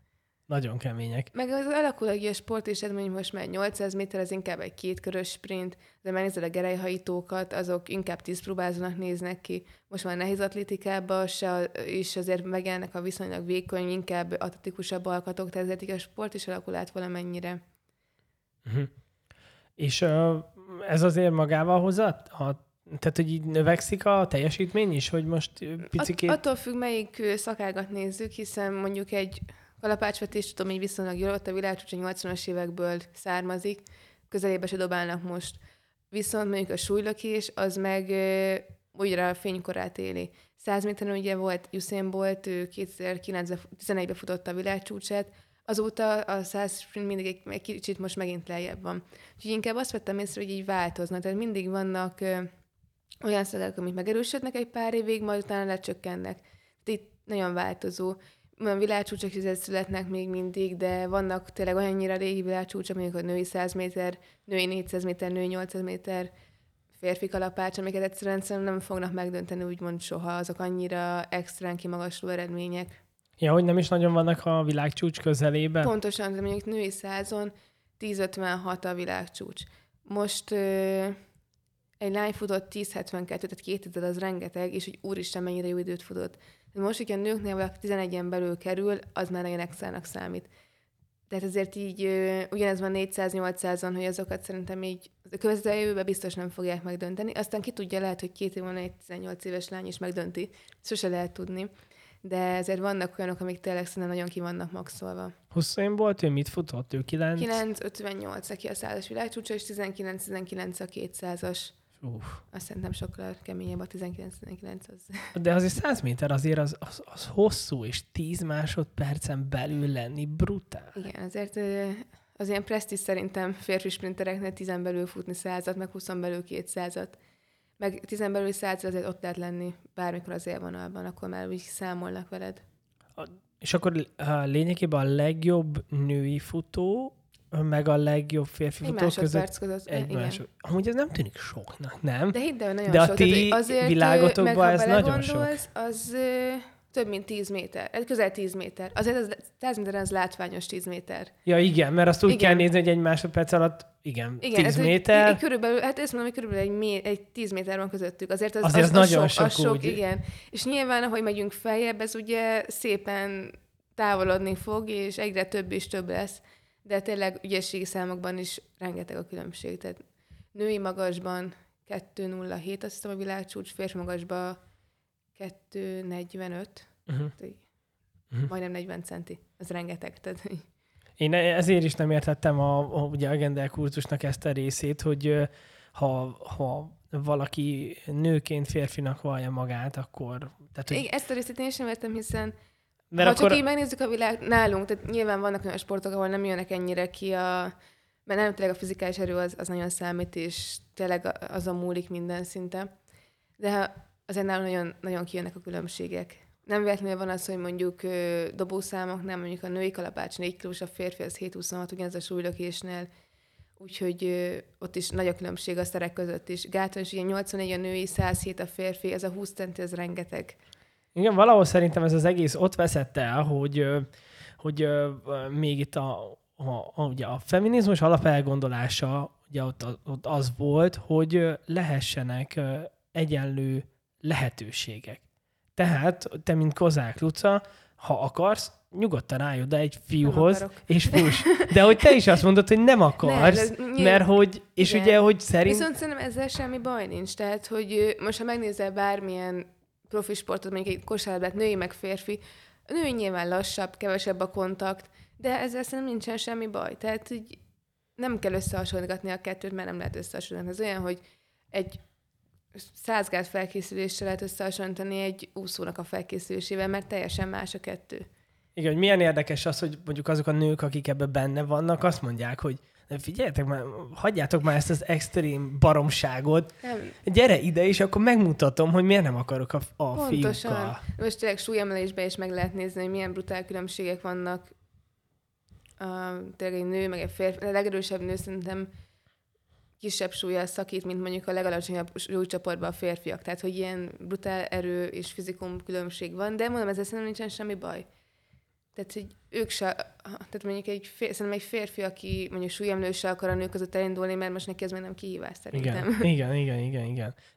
Nagyon kemények. Meg az alakul egy sport, és ez mondjuk most már nyolcszáz méter, ez inkább egy kétkörös sprint, de már nézed a gerelyhajítókat, azok inkább tízpróbázónak néznek ki. Most már nehéz atlétikában se, és azért megjelennek a viszonylag vékony, inkább atletikusabb alkatok, tehát ezért a sport is alakul át valamennyire. Uh-huh. És uh, ez azért magával hozzá? Ha, tehát, hogy így növekszik a teljesítmény is, hogy most picikét... At- attól függ, melyik szakágat nézzük, hiszen mondjuk egy... kalapácsvetés, tudom, így viszonylag jól, ott a világcsúcs a nyolcvanas évekből származik, közelébe se dobálnak most. Viszont mondjuk a súlylökés, az meg ö, újra a fénykorát éli. száz méteren ugye volt Usain Bolt, kétezer-tizenegyben futotta a világcsúcsát, azóta a száz sprint mindig egy, egy kicsit most megint lejjebb van. Úgyhogy inkább azt vettem észre, hogy így változnak. Tehát mindig vannak ö, olyan szakák, amik megerősödnek egy pár évig, majd utána lecsökkennek. Tehát itt nagyon változó. Olyan világcsúcsok is születnek még mindig, de vannak tényleg olyannyira régi világcsúcsok, mondjuk a női száz méter, női négyszáz méter, női nyolcszáz méter, férfi kalapács, amiket egyszerűen nem fognak megdönteni úgymond soha. Azok annyira extrán kimagasló eredmények. Ja, hogy nem is nagyon vannak a világcsúcs közelében? Pontosan, de mondjuk női százon tíz ötvenhat a világcsúcs. Most ö, egy lány futott tíz hetvenkettő, tehát kétezred az rengeteg, és hogy úristen, mennyire jó időt futott. Most, hogyha a nőknél valaki tizenegyen belül kerül, az már nagyon extrának számít. Tehát ezért így ugyanez van négyszáz-nyolcszázon, hogy azokat szerintem így a következő jövőben biztos nem fogják megdönteni. Aztán ki tudja, lehet, hogy két év múlva egy tizennyolc éves lány is megdönti. Sose lehet tudni. De ezért vannak olyanok, amik tényleg szerintem nagyon ki vannak maxolva. Usain Bolt, ő mit futott? Ő kilenc? kilenc ötvennyolc, aki a százas világcsúcsa, és tizenkilenc tizenkilenc a kétszázas. Uff. Azt szerintem sokkal keményebb a tizenkilenc tizenkilenc az. De azért száz méter azért az, az, az hosszú, és tíz másodpercen belül lenni brutál. Igen, azért az ilyen presztízs szerintem férfi sprintereknél tízen belül futni százat, meg húszon belül kétszázat. Meg tízen belül százat azért ott lehet lenni bármikor az élvonalban, akkor már úgy számolnak veled. A, és akkor a lényegében a legjobb női futó meg a legjobb férfi futók között. között. Egy másodperc. Amúgy ez nem tűnik soknak, nem? De hidd el, nagyon de sok. De a ti azért, világotokban ez nagyon sok. Az ö, több, mint tíz méter. Ez közel tíz méter. Azért az száz méter az látványos tíz méter. Ja, igen, mert azt úgy igen. kell nézni, hogy egy másodperc alatt igen, igen tíz méter. Egy, egy körülbelül, hát ezt mondom, hogy körülbelül egy, egy tíz méter van közöttük. Azért az, azért az, az, az nagyon sok. sok, sok igen. És nyilván, ahogy megyünk feljebb, ez ugye szépen távolodni fog, és egyre több és több lesz. De tényleg ügyességi számokban is rengeteg a különbség. Tehát női magasban kettő nulla hét, azt hiszem a világcsúcs, férfi magasban kettő negyvenöt, uh-huh. uh-huh. majdnem negyven centi. Ez rengeteg. Tehát... Én ezért is nem értettem a, a, ugye a Gendel kurzusnak ezt a részét, hogy ha, ha valaki nőként férfinak vallja magát, akkor... Tehát, hogy... Igen, ezt a részét én sem értem, hiszen mert ha akkor... csak így megnézzük a világ nálunk, tehát nyilván vannak olyan sportok, ahol nem jönnek ennyire ki a... Mert nem tényleg a fizikális erő az, az nagyon számít, és tényleg azon múlik minden szinte. De azért nálunk nagyon, nagyon kijönnek a különbségek. Nem véletlenül van az, hogy mondjuk dobószámoknál, mondjuk a női kalapács négy kilós, a férfi az hét huszonhat, ugyanaz a súlylökésnél. úgyhogy ö, ott is nagy a különbség a szerek között is. Gáton is ilyen nyolcvanegy a női, száz hét a férfi, ez a húsz centi, ez rengeteg. Igen, valahol szerintem ez az egész ott veszett el, hogy, hogy ö, még itt a, a, a, ugye a feminizmus alapelgondolása ugye ott, ott az volt, hogy lehessenek egyenlő lehetőségek. Tehát te, mint Kozák Luca, ha akarsz, nyugodtan állj oda egy fiúhoz, és fuss. De hogy te is azt mondod, hogy nem akarsz, nem, ez, mert hogy, és igen. Ugye, hogy szerint... Viszont szerintem ezzel semmi baj nincs. Tehát, hogy most, ha megnézel bármilyen profi sportot, mondjuk egy kosárlabdát, női meg férfi, a női nyilván lassabb, kevesebb a kontakt, de ezzel szerintem nincsen semmi baj. Tehát, hogy nem kell összehasonlítgatni a kettőt, mert nem lehet összehasonlítani. Ez olyan, hogy egy száz gáz felkészülésre lehet összehasonlítani egy úszónak a felkészülésével, mert teljesen más a kettő. Igen, hogy milyen érdekes az, hogy mondjuk azok a nők, akik ebben benne vannak, azt mondják, hogy figyeljetek már, hagyjátok már ezt az extrém baromságot, nem. Gyere ide, és akkor megmutatom, hogy miért nem akarok a, a Pontosan. fiúkkal. Pontosan. Most tényleg súlyemelésben is meg lehet nézni, hogy milyen brutál különbségek vannak. Uh, tényleg egy nő, meg egy férfi, a legerősebb nő szerintem kisebb súllyal szakít, mint mondjuk a legalacsonyabb súlycsoportban a férfiak. Tehát, hogy ilyen brutál erő és fizikum különbség van, de mondom, ezzel szerintem nincsen semmi baj. Tehát, hogy ők se, tehát mondjuk egy, fér, szerintem egy férfi, aki mondjuk súlyemelő se akar a nők között elindulni, mert most neki ez még nem kihívás szerintem. Igen, igen, igen, igen,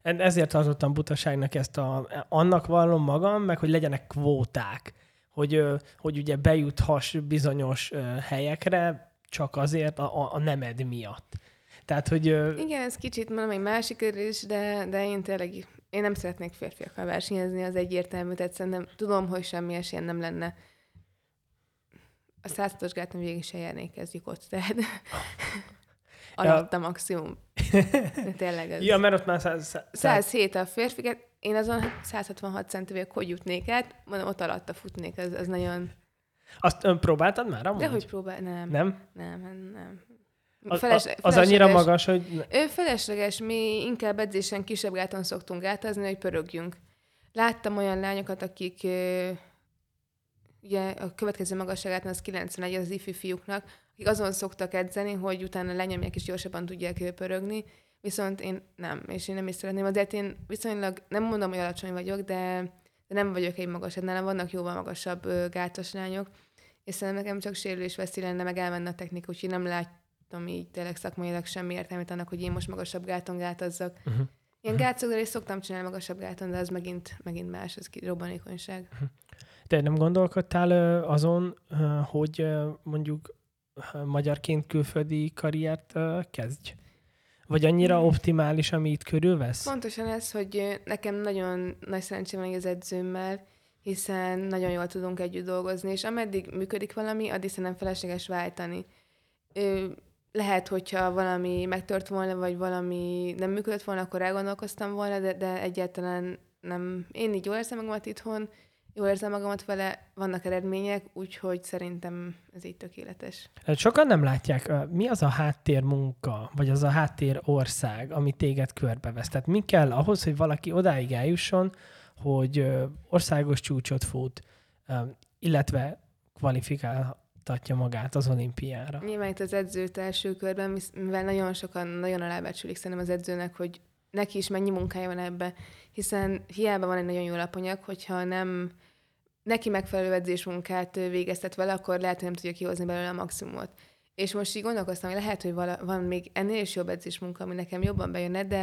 igen. Ezért tartottam butaságnak ezt a, annak vallom magam, meg hogy legyenek kvóták, hogy, hogy ugye bejuthass bizonyos helyekre csak azért a, a nemed miatt. Tehát, hogy... Igen, ez kicsit mondom egy másik erős, de, de én tényleg, én nem szeretnék férfiakkal versenyezni, az egyértelmű, tehát szerintem tudom, hogy semmi esélyem nem lenne. A százhatos gáton végig se járnék, kezdjük ott, tehát alatt a maximum. Tényleg ez. Ja, mert ott már száz... száz hét a férfiket, én azon száz hatvanhat centivel hogy jutnék át, mondom, ott alatta futnék, az, az nagyon... Azt ön próbáltad már amúgy? Dehogy próbáltam, nem. Nem? Nem, nem. Feles, az, az annyira magas, hogy... Ő felesleges, mi inkább edzésen kisebb gáton szoktunk gátázni, hogy pörögjünk. Láttam olyan lányokat, akik... Ugye a következő magasságát az kilencvenegy, az ifjú fiúknak, akik azon szoktak edzeni, hogy utána lenyomják és gyorsabban tudják pörögni, viszont én nem, és én nem is szeretném. Azért én viszonylag, nem mondom, hogy alacsony vagyok, de, de nem vagyok egy magas, nálam vannak jóval magasabb ö, gátos lányok, és szerintem nekem csak sérülés veszi lenne, meg elmenne a technika, úgyhogy nem látom így tényleg szakmailag semmi értelmét annak, hogy én most magasabb gáton gátozzak. Uh-huh. Ilyen gátszokdalést szoktam csinálni magasabb gáton, de az megint, megint más, az robbanékonyság. Uh-huh. Te nem gondolkodtál azon, hogy mondjuk magyarként külföldi karriert kezdj? Vagy annyira optimális, ami itt körülvesz? Pontosan ez, hogy nekem nagyon nagy szerencsém van az edzőmmel, hiszen nagyon jól tudunk együtt dolgozni, és ameddig működik valami, addig szerintem felesleges váltani. Lehet, hogyha valami megtört volna, vagy valami nem működött volna, akkor elgondolkoztam volna, de, de egyáltalán nem. Én így jól érzem magamat itthon, jól érzem magamat vele, vannak eredmények, úgyhogy szerintem ez így tökéletes. Sokan nem látják, mi az a háttérmunka, vagy az a háttérország, ami téged körbevesz. Tehát mi kell ahhoz, hogy valaki odáig eljusson, hogy országos csúcsot fut, illetve kvalifikáltatja magát az olimpiára? Nyilván itt az edzőt első körben, mivel nagyon sokan nagyon alábecsülik szerintem az edzőnek, hogy neki is mennyi munkája van ebbe, hiszen hiába van egy nagyon jó alapanyag, hogyha nem neki megfelelő edzésmunkát végeztet vele, akkor lehet, hogy nem tudja kihozni belőle a maximumot. És most így gondolkoztam, hogy lehet, hogy vala, van még ennél is jobb edzésmunka, ami nekem jobban bejönne, de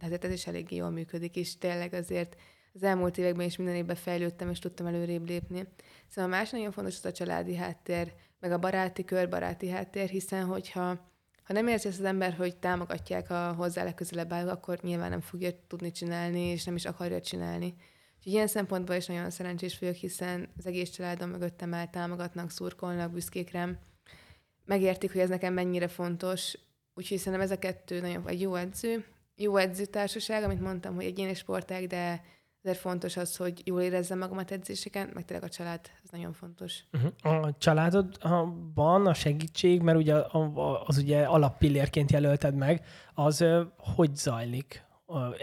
hát ez is eléggé jól működik, és tényleg azért az elmúlt években is minden évben fejlődtem, és tudtam előrébb lépni. Szóval más nagyon fontos az a családi háttér, meg a baráti kör, baráti háttér, hiszen hogyha Ha nem érzi az ember, hogy támogatják a hozzá legközelebb állók, akkor nyilván nem fogja tudni csinálni, és nem is akarja csinálni. Úgyhogy ilyen szempontból is nagyon szerencsés vagyok, hiszen az egész családom mögöttem áll, támogatnak, szurkolnak, büszkék rám. Megértik, hogy ez nekem mennyire fontos. Úgyhogy szerintem ez a kettő nagyon egy jó edző. Jó edzőtársaság, amit mondtam, hogy egyéni sportág, de azért fontos az, hogy jól érezzem magamat edzéseken, meg tényleg a család, ez nagyon fontos. Uh-huh. A családodban a segítség, mert ugye az ugye alappillérként jelölted meg, az hogy zajlik?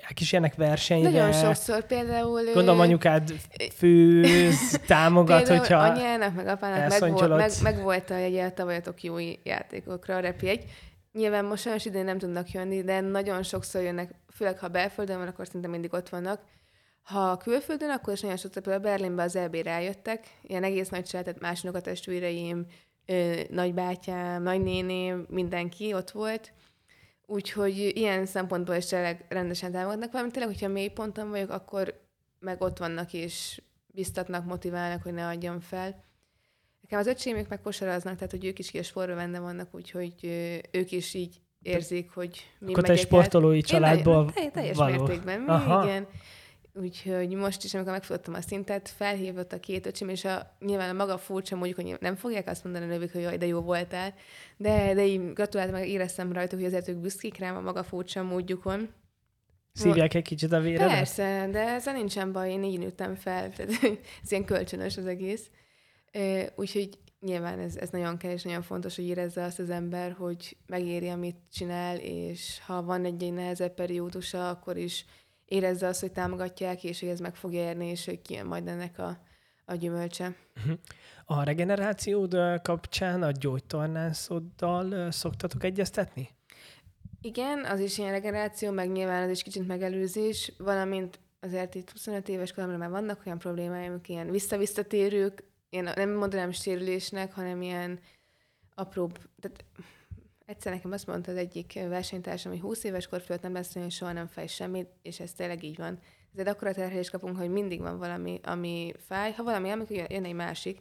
Elkísérnek versenyre? Nagyon sokszor például... Gondolom anyukád főz, támogat, hogyha... anyának, meg apának megvolt meg, meg a jegye a tavaly a tokiói játékokra, a repjegy. Nyilván most sajnos idén nem tudnak jönni, de nagyon sokszor jönnek, főleg ha belföldön van, akkor szinte mindig ott vannak. Ha külföldön, akkor is nagyon sokszor, például Berlinbe az é bére eljöttek, ilyen egész nagy család, más unokatestvéreim, nagybátyám, nagynéném, mindenki ott volt. Úgyhogy ilyen szempontból is tényleg rendesen támogatnak, valamint tényleg, hogyha mély ponton vagyok, akkor meg ott vannak és biztatnak, motiválnak, hogy ne adjam fel. Nekem az öcsémük meg kosaraznak, tehát hogy ők is ki a sportba benne vannak, úgyhogy ők is így érzik, hogy mi megyek el. Akkor te sportolói családból való. Teljes mértékben, igen. Úgyhogy most is, amikor megfutottam a szintet, felhívott a két öcsém, és a, nyilván a maga furcsa, mondjuk, hogy nem fogják azt mondani a nővük, hogy jaj, de jó voltál, de, de így gratuláltam, meg éreztem rajtuk, hogy azért ők büszkék rám a maga furcsa módjukon. Szívják egy kicsit a véredet? Persze, de ezzel nincsen baj, én így nőttem fel, tehát ez ilyen kölcsönös az egész. Úgyhogy nyilván ez, ez nagyon kell, és nagyon fontos, hogy érezze azt az ember, hogy megéri, amit csinál, és ha van egy-egy nehezebb periódusa, akkor is érezze azt, hogy támogatják, és hogy ez meg fog érni, és hogy kijön majd ennek a, a gyümölcse. A regenerációd kapcsán a gyógytornászoddal szoktatok egyeztetni? Igen, az is ilyen regeneráció, meg nyilván az is kicsit megelőzés, valamint azért itt huszonöt éves koromra már vannak olyan problémáim, ilyen visszavisszatérők, én nem mondanám sérülésnek, hanem ilyen apróbb... Tehát egyszer nekem azt mondta az egyik versenytársam, hogy húsz éves kor fölött nem lesz, hogy soha nem fáj semmit, és ez tényleg így van. Ezért akkora terhelést kapunk, hogy mindig van valami, ami fáj. Ha valami, amikor jön egy másik,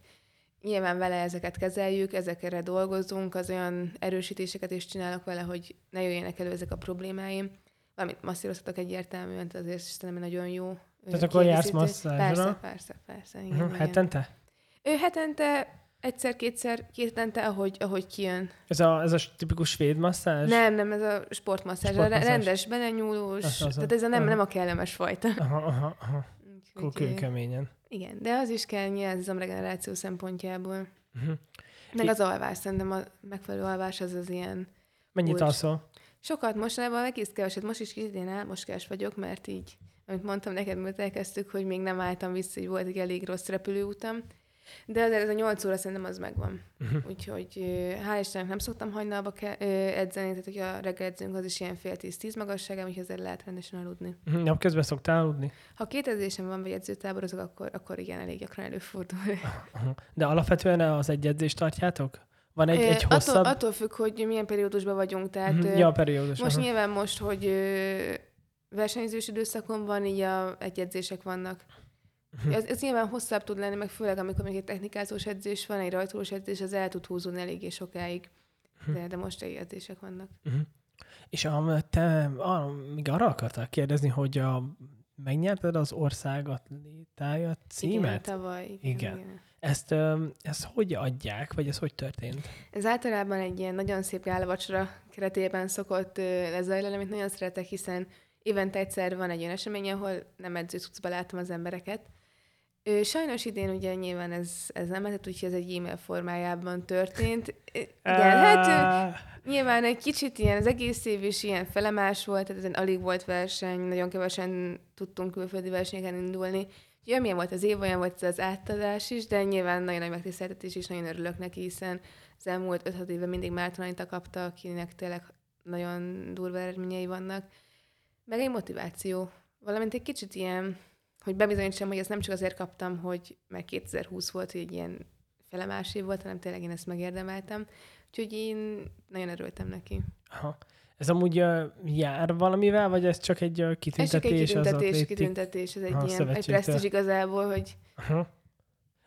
nyilván vele ezeket kezeljük, ezekre dolgozunk, az olyan erősítéseket is csinálok vele, hogy ne jöjjenek elő ezek a problémáim. Valamit masszírozhatok egyértelműen, azért is szerintem nagyon jó. Tehát akkor jársz masszázsra? Persze, persze, persze. Igen, uh-huh. Hetente? Ő hetente... Egyszer-kétszer, két hetente, ahogy, ahogy kijön. Ez a, ez a tipikus svéd masszázs? Nem, nem, ez a sportmasszázs. A rendes, belenyúlós. Az, az tehát ez a nem, nem a kellemes fajta. Aha, aha, aha. Kőkeményen. Igen, de az is kell nyilván az izomregeneráció szempontjából. Uh-huh. Meg az alvás, szerintem a megfelelő alvás az az ilyen... Mennyit alszol? Sokat, mostanában egész keveset. Most is kicsit én álmoskás vagyok, mert így, amit mondtam neked, mert elkezdtük, hogy még nem álltam vissza, hogy volt egy elég rossz repülőutam. De azért ez a nyolc óra szerintem az megvan. Uh-huh. Úgyhogy hál' Istennek nem szoktam hajnalba ke- edzeni, tehát hogyha reggel edzünk, az is ilyen fél tíz-tíz magasságában, úgyhogy azért lehet rendesen aludni. Uh-huh. Napközben szoktál aludni? Ha két edzésem van, vagy edzőtáborozok, akkor, akkor igen, elég gyakran előfordul. Uh-huh. De alapvetően az egy edzést tartjátok? Van egy, egy hosszabb? Attól, attól függ, hogy milyen periódusban vagyunk. Tehát uh-huh. ja, a periódus. Most uh-huh. nyilván most, hogy versenyzős időszakon van, így a, egy edzések vannak. Ez, ez nyilván hosszabb tud lenni, meg főleg amikor még egy technikázós edzés van, egy rajtolós edzés, az el tud húzódni eléggé sokáig. De, de most egy edzések vannak. Uh-huh. És a, te a, még arra akartál kérdezni, hogy a, megnyerted az országatlétája címet? Igen, tavaly. Igen. igen. igen. Ezt, ezt hogy adják, vagy ez hogy történt? Ez általában egy ilyen nagyon szép gálavacsora keretében szokott lezajlani, amit nagyon szeretek, hiszen évente egyszer van egy olyan esemény, ahol nem edzőcuccba látom az embereket. Sajnos idén ugye nyilván ez, ez nem lehetett, úgyhogy ez egy e-mail formájában történt. Igen, hát nyilván egy kicsit ilyen, az egész év is ilyen felemás volt, tehát ez alig volt verseny, nagyon kevesen tudtunk külföldi versenyeken indulni. Úgyhogy amilyen volt az év, olyan volt az átadás is, de nyilván nagyon nagy megtiszteltetés is, nagyon örülök neki, hiszen az elmúlt öt-hat évben mindig Márton Anita kapta, akinek tényleg nagyon durva eredményei vannak. Meg egy motiváció. Valamint egy kicsit ilyen, hogy bebizonyítsam, hogy ezt nem csak azért kaptam, hogy már kétezer-húsz volt, hogy egy ilyen felemás év volt, hanem tényleg én ezt megérdemeltem. Úgyhogy én nagyon örültem neki. Aha. Ez amúgy uh, jár valamivel, vagy ez csak egy uh, kitüntetés? Ez csak egy kitüntetés, az kitüntetés. Ez egy aha, ilyen, egy presztízs igazából, hogy... Aha.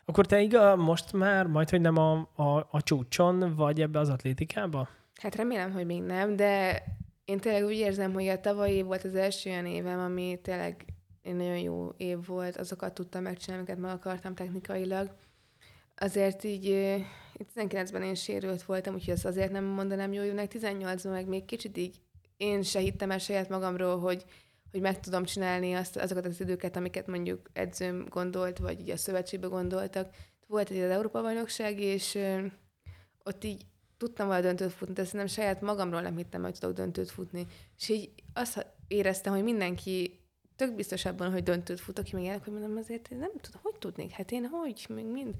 Akkor te igaz, most már majd, hogy nem a, a, a csúcson, vagy ebbe az atlétikába? Hát remélem, hogy még nem, de... Én tényleg úgy érzem, hogy a tavalyi év volt az első olyan évem, ami tényleg egy nagyon jó év volt, azokat tudtam megcsinálni, amiket meg akartam technikailag. Azért így tizenkilencben én sérült voltam, úgyhogy ezt azért nem mondanám jó évnek. tizennyolcban meg még kicsit így én se hittem el saját magamról, hogy, hogy meg tudom csinálni azt, azokat az időket, amiket mondjuk edzőm gondolt, vagy így a szövetségbe gondoltak. Volt egy az Európa-bajnokság, és ott így tudtam volna döntőt futni, de szerintem saját magamról nem hittem, hogy tudok döntőt futni. És így azt éreztem, hogy mindenki tök biztos abban, hogy döntőt fut, aki még ilyenek, hogy mondom, azért nem tudom, hogy tudnék, hát én hogy, még mind.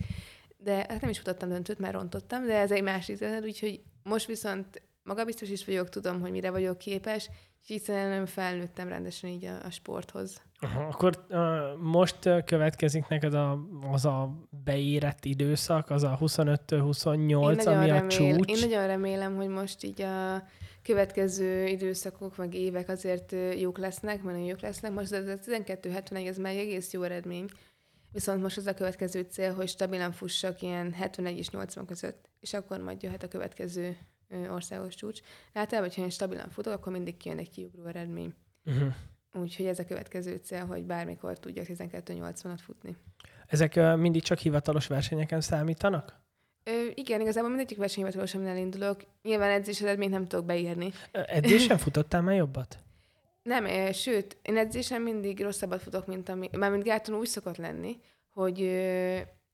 De hát nem is futottam döntőt, mert rontottam, de ez egy másik történet, úgyhogy most viszont magabiztos is vagyok, tudom, hogy mire vagyok képes, és így szerintem felnőttem rendesen így a, a sporthoz. Aha, akkor uh, most következik neked a, az a beérett időszak, az a huszonöttől huszonnyolc, ami a csúcs. Én nagyon remélem, hogy most így a következő időszakok, meg évek azért jók lesznek, mert jók lesznek. Most ez a tizenkettő hetvenegy, ez már egész jó eredmény. Viszont most az a következő cél, hogy stabilan fussak ilyen hetvenegy és nyolcvan között, és akkor majd jöhet a következő országos csúcs. Általában, hogyha én stabilan futok, akkor mindig kijön egy kiugró eredmény. Uh-huh. Úgyhogy ez a következő cél, hogy bármikor tudjak tizenkettő nyolcvanat futni. Ezek uh, mindig csak hivatalos versenyeken számítanak? Ö, igen, igazából mindegyik verseny hivatalos, amin elindulok. Nyilván edzés eredményt még nem tudok beírni. Edzésen futottál már jobbat? Nem, sőt, én edzésen mindig rosszabbat futok, mint ami... Mármint gáton úgy szokott lenni, hogy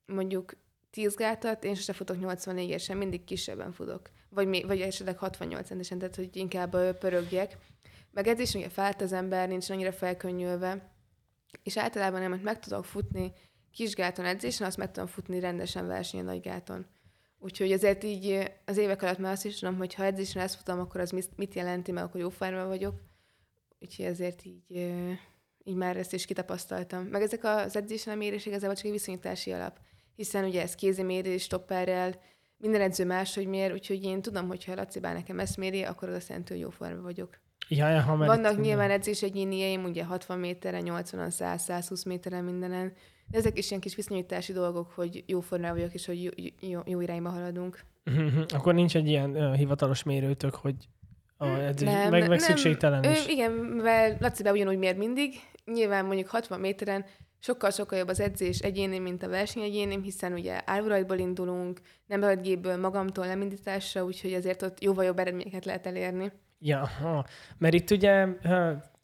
mondjuk tíz gátat, én sosem futok nyolcvannégyesen, mindig kisebben futok. Vagy, vagy esetleg hatvannyolc centisen, tehát hogy inkább pörögjek. Meg edzésen ugye fájt az ember, nincs annyira felkönnyülve. És általában nem, hogy meg tudok futni kisgáton edzésen, azt meg tudom futni rendesen versenyen nagygáton. Úgyhogy azért így az évek alatt már azt is tudom, hogy ha edzésen ezt futom, akkor az mit jelenti, mert akkor jó formában vagyok. Úgyhogy ezért így, így már ezt is kitapasztaltam. Meg ezek az edzésen a mérés igazából csak egy viszonyítási alap. Hiszen ugye ez kézimérés, stopperrel, minden edző máshogy mér, úgyhogy én tudom, hogy ha Laci bá nekem ezt méri, akkor az azt jelenti, hogy jó formában vagyok. Jaj, ha vannak minden. Nyilván edzés egyénieim, ugye hatvan méteren, nyolcvanan, száz-százhúsz méteren mindenen. De ezek is ilyen kis viszonyítási dolgok, hogy jó formában vagyok, és hogy jó, jó, jó irányba haladunk. Akkor nincs egy ilyen uh, hivatalos mérőtök, hogy edzés, nem, meg, meg szükségtelen is. Ő, igen, mert Laci bá ugyanúgy mér mindig. Nyilván mondjuk hatvan méteren sokkal-sokkal jobb az edzés egyéném, mint a verseny egyéném, hiszen ugye állórajtból indulunk, nem behagy gépből, magamtól nem indításra, úgyhogy azért ott jóval jobb eredményeket lehet elérni. Ja, mert itt ugye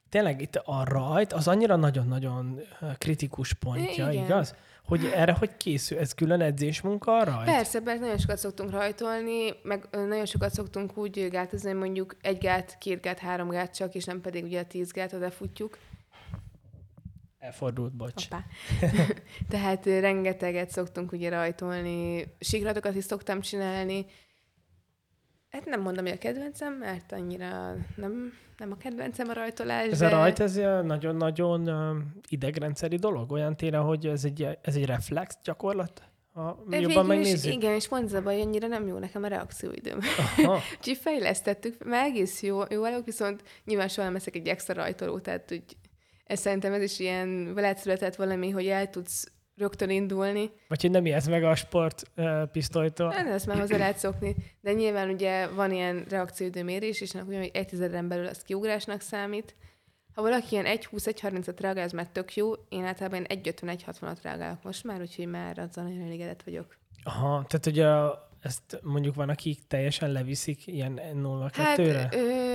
tényleg itt a rajt az annyira nagyon-nagyon kritikus pontja, igen. Igaz? Hogy erre hogy készül? Ez külön edzésmunka a rajt? Persze, mert nagyon sokat szoktunk rajtolni, meg nagyon sokat szoktunk úgy gátozni, mondjuk egy gát, két gát, három gát csak, és nem pedig ugye a tíz gát odafutjuk. Elfordult, bocs. Tehát rengeteget szoktunk ugye rajtolni, síkratokat is szoktam csinálni. Hát nem mondom, hogy a kedvencem, mert annyira nem, nem a kedvencem a rajtolás. Ez de... a rajt, ez nagyon-nagyon idegrendszeri dolog? Olyan téren, hogy ez egy, ez egy reflex gyakorlat? Ha jobban megnézzük? Igen, és pont zavar, hogy annyira nem jó nekem a reakcióidőm. Úgyhogy fejlesztettük, mert egész jó, jó elok, viszont nyilván soha nem eszek egy extra rajtoló, tehát úgy, ez szerintem ez is ilyen veled született valami, hogy el tudsz rögtön indulni. Vagy hogy nem ijedsz meg a sportpisztolytól. Nem, ezt már hozzá lehet szokni. De nyilván ugye van ilyen reakcióidőmérés, és ugyan, hogy egy tizeden belül az kiugrásnak számít. Ha valaki ilyen egy húsz, egy harmincra reagál, az már tök jó. Én általában egy ötven, egy hatvanra reagálok most már, úgyhogy már azzal nagyon elégedett vagyok. Aha, tehát ugye ezt mondjuk van, akik teljesen leviszik ilyen nulla kettőre? Hát, ö,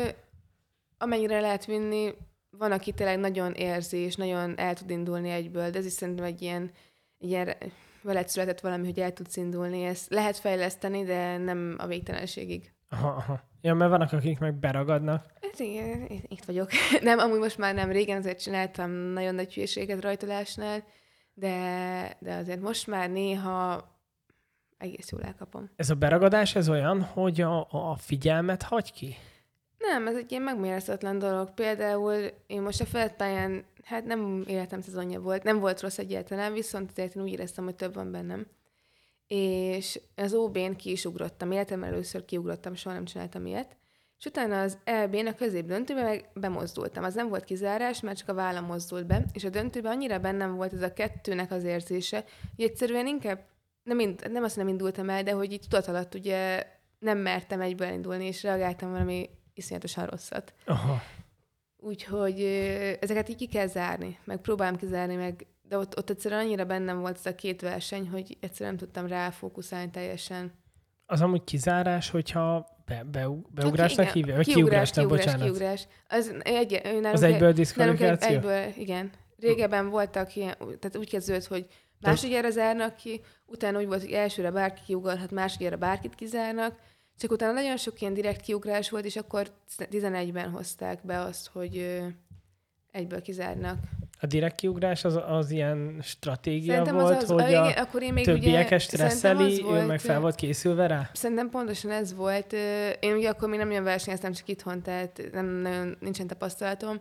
amennyire lehet vinni, van, aki tényleg nagyon érzi, és nagyon el tud indulni egyből, de ez is szerintem egy ilyen ilyen veled született valami, hogy el tudsz indulni. Ezt lehet fejleszteni, de nem a végtelenségig. Aha, aha. Ja, mert vannak, akik meg beragadnak. Hát igen, itt vagyok. Nem, amúgy most már nem régen, azért csináltam nagyon nagy hülyeséget rajtolásnál, de, de azért most már néha egész jól elkapom. Ez a beragadás, ez olyan, hogy a, a figyelmet hagy ki? Nem, ez egy ilyen megmérhetetlen dolog. Például én most a feledpályán, hát nem életem szezonja volt, nem volt rossz egyáltalán, viszont azért én úgy éreztem, hogy több van bennem. És az ó bén ki is ugrottam. Életem először kiugrottam, soha nem csináltam ilyet. És utána az é bén, a középdöntőben meg bemozdultam. Az nem volt kizárás, mert csak a vállam mozdult be. És a döntőben annyira bennem volt ez a kettőnek az érzése, hogy egyszerűen inkább, nem, ind, nem azt nem indultam el, de hogy így tudat alatt ugye nem mertem egyből indulni, és reagáltam valami iszonyatosan rosszat. Aha. Úgyhogy ezeket így ki kell zárni, meg próbálom kizárni, meg, de ott, ott egyszerűen annyira bennem volt ez a két verseny, hogy egyszerűen nem tudtam ráfókuszálni teljesen. Az amúgy kizárás, hogyha be, be, beugrásnak hívja? Kiugrás, kiugrás, kiugrás, kiugrás. Az, egy, nálunk, az egyből diszkvalifikáció? Egyből, igen. Régebben voltak ilyen, tehát úgy kezdődött, hogy másodjára zárnak ki, utána úgy volt, hogy elsőre bárki kiugorhat, másodjára bárkit kizárnak, csak utána nagyon sok ilyen direkt kiugrás volt, és akkor tizenegyben hozták be azt, hogy egyből kizárnak. A direkt kiugrás az, az ilyen stratégia szerintem volt, az, hogy a, igen, akkor én még többieket stresszeli, ő volt, meg fel volt készülve rá? Szerintem pontosan ez volt. Én ugye akkor még nem nagyon versenyeztem, csak itthon, tehát nem nagyon nincsen tapasztalatom.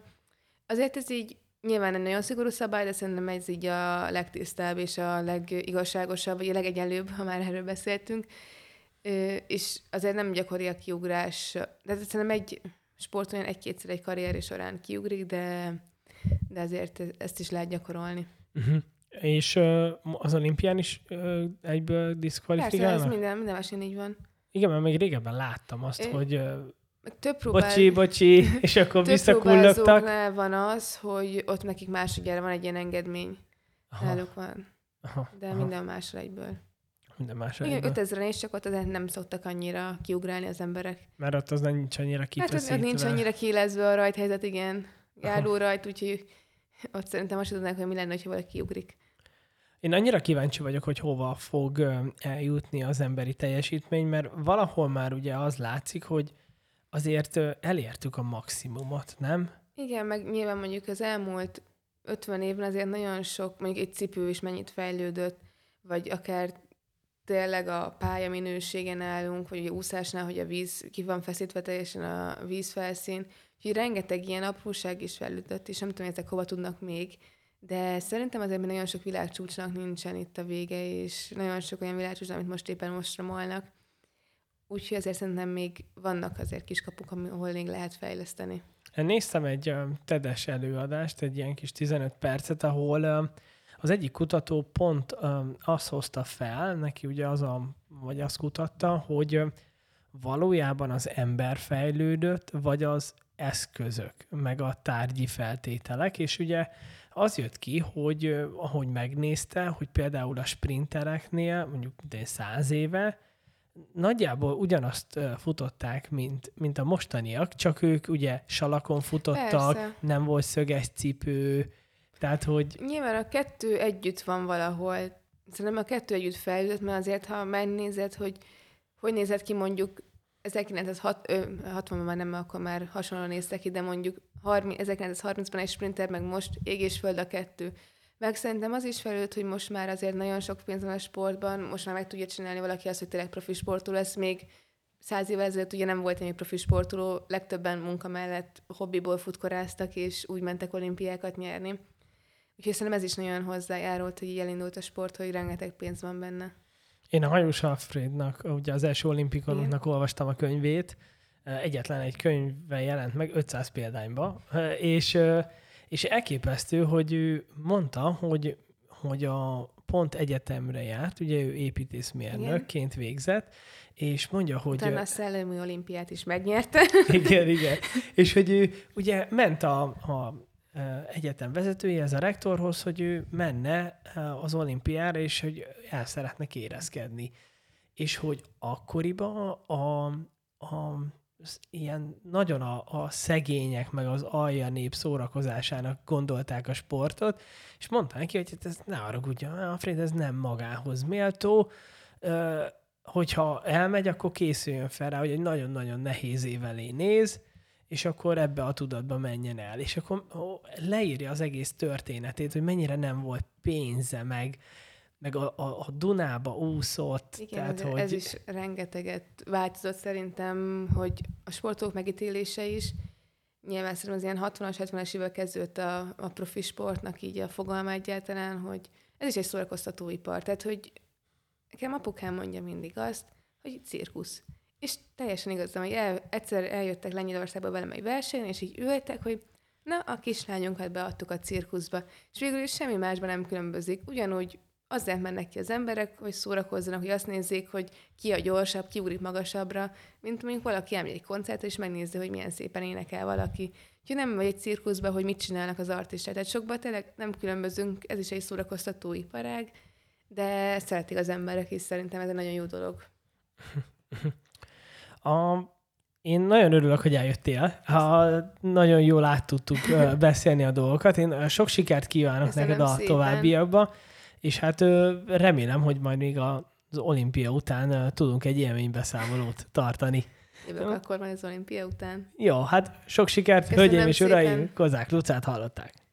Azért ez így nyilván nem nagyon szigorú szabály, de szerintem ez így a legtisztább és a legigazságosabb, vagy a legegyenlőbb, ha már erről beszéltünk. És azért nem gyakori a kiugrás. De szerintem egy sport olyan egy-kétszer egy karrieri során kiugrik, de... de azért ezt is lehet gyakorolni. Uh-huh. És uh, az olimpián is uh, egyből diszkvalifikálnak? Persze, ez minden, minden esetén így van. Igen, mert még régebben láttam azt, é, hogy uh, több próbál... bocsi, bocsi, és akkor visszakullogtak. Több próbálzóknál van az, hogy ott nekik másodjára van egy ilyen engedmény. Aha. Náluk van. Aha. De aha. minden másra egyből. Minden másra igen, egyből. ötezren is csak ott azért nem szoktak annyira kiugrálni az emberek. Mert ott az nincs annyira kifeszítve. Hát ott nincs annyira kiélezve a rajthelyzet, igen. Járó rajt, úgyhogy ott szerintem azt tudnánk, hogy mi lenne, ha valaki ugrik. Én annyira kíváncsi vagyok, hogy hova fog eljutni az emberi teljesítmény, mert valahol már ugye az látszik, hogy azért elértük a maximumot, nem? Igen, meg nyilván mondjuk az elmúlt ötven évben azért nagyon sok, mondjuk egy cipő is mennyit fejlődött, vagy akár tényleg a pálya minőségen állunk, vagy a úszásnál, hogy a víz ki van feszítve teljesen a vízfelszín, úgyhogy rengeteg ilyen apróság is felütött, és nem tudom, ezek hova tudnak még, de szerintem azért még nagyon sok világcsúcsnak nincsen itt a vége, és nagyon sok olyan világcsúcs, amit most éppen most romolnak. Úgyhogy azért szerintem még vannak azért kiskapuk, ahol még lehet fejleszteni. Néztem egy tedes előadást, egy ilyen kis tizenöt percet, ahol az egyik kutató pont azt hozta fel, neki ugye az a, vagy azt kutatta, hogy valójában az ember fejlődött, vagy az eszközök, meg a tárgyi feltételek, és ugye az jött ki, hogy ahogy megnézte, hogy például a sprintereknél, mondjuk száz éve, nagyjából ugyanazt futották, mint, mint a mostaniak, csak ők ugye salakon futottak, persze. Nem volt szöges cipő, tehát hogy... Nyilván a kettő együtt van valahol. Szerintem a kettő együtt fejlődött, mert azért, ha megnézed, hogy hogy nézett ki mondjuk ezerkilencszázhatvanban már nem, akkor már hasonlóan néztek ki, de mondjuk ezerkilencszázharmincban egy sprinter, meg most ég és föld a kettő. Meg szerintem az is felült, hogy most már azért nagyon sok pénz van a sportban, most már meg tudja csinálni valaki azt, hogy tényleg profi sportoló lesz, még száz évvel ezelőtt ugye nem volt ennyi profi sportoló, legtöbben munka mellett hobbiból futkoráztak, és úgy mentek olimpiákat nyerni. Úgyhogy szerintem ez is nagyon hozzájárult, hogy így elindult a sport, hogy rengeteg pénz van benne. Én a Hajós Alfrédnak, ugye az első olimpikonunknak olvastam a könyvét, egyetlen egy könyvvel jelent meg ötszáz példányba, és, és elképesztő, hogy ő mondta, hogy, hogy a pont egyetemre járt, ugye ő építészmérnökként végzett, és mondja, hogy... Utána a szellemi olimpiát is megnyerte. Igen, igen. És hogy ő ugye ment a... a egyetem vezetője, ez a rektorhoz, hogy ő menne az olimpiára, és hogy el szeretne érezkedni. És hogy akkoriban a, a, az ilyen nagyon a, a szegények, meg az alja nép szórakozásának gondolták a sportot, és mondta neki, hogy ez ne haragudjon, Alfréd, ez nem magához méltó, hogyha elmegy, akkor készüljön fel rá, hogy egy nagyon-nagyon nehéz év elé néz, és akkor ebbe a tudatba menjen el. És akkor leírja az egész történetét, hogy mennyire nem volt pénze, meg, meg a, a, a Dunába úszott. Igen, tehát, ez, hogy... ez is rengeteget változott szerintem, hogy a sportok megítélése is. Nyilván szerintem az ilyen hatvanas, hetvenes évvel kezdődött a, a profi sportnak így a fogalma egyáltalán, hogy ez is egy szórakoztatóipar. Tehát, hogy nekem apukám mondja mindig azt, hogy cirkusz. És teljesen igazam, hogy el, egyszer eljöttek Lengyelországba velem egy versenyen, és így ültek, hogy na, a kislányunkat beadtuk a cirkuszba. És végül is semmi másban nem különbözik. Ugyanúgy azért mennek ki az emberek, hogy szórakozzanak, hogy azt nézzék, hogy ki a gyorsabb, ki ugrik magasabbra, mint mondjuk valaki elmegy egy koncertre, és megnézi, hogy milyen szépen énekel valaki. Úgyhogy nem vagy egy cirkuszba, hogy mit csinálnak az artisták. Tehát sokban tényleg nem különbözünk, ez is egy szórakoztató iparág, de szeretik az emberek, és szerintem ez egy nagyon jó dolog. A, én nagyon örülök, hogy eljöttél. Ha, nagyon jól át tudtuk beszélni a dolgokat. Én sok sikert kívánok köszönöm neked a szépen. Továbbiakba, és hát remélem, hogy majd még az olimpia után tudunk egy élménybeszámolót tartani. Jövök akkor majd az olimpia után. Jó, hát sok sikert, köszönöm hölgyeim és uraim, Kozák Lucát hallották.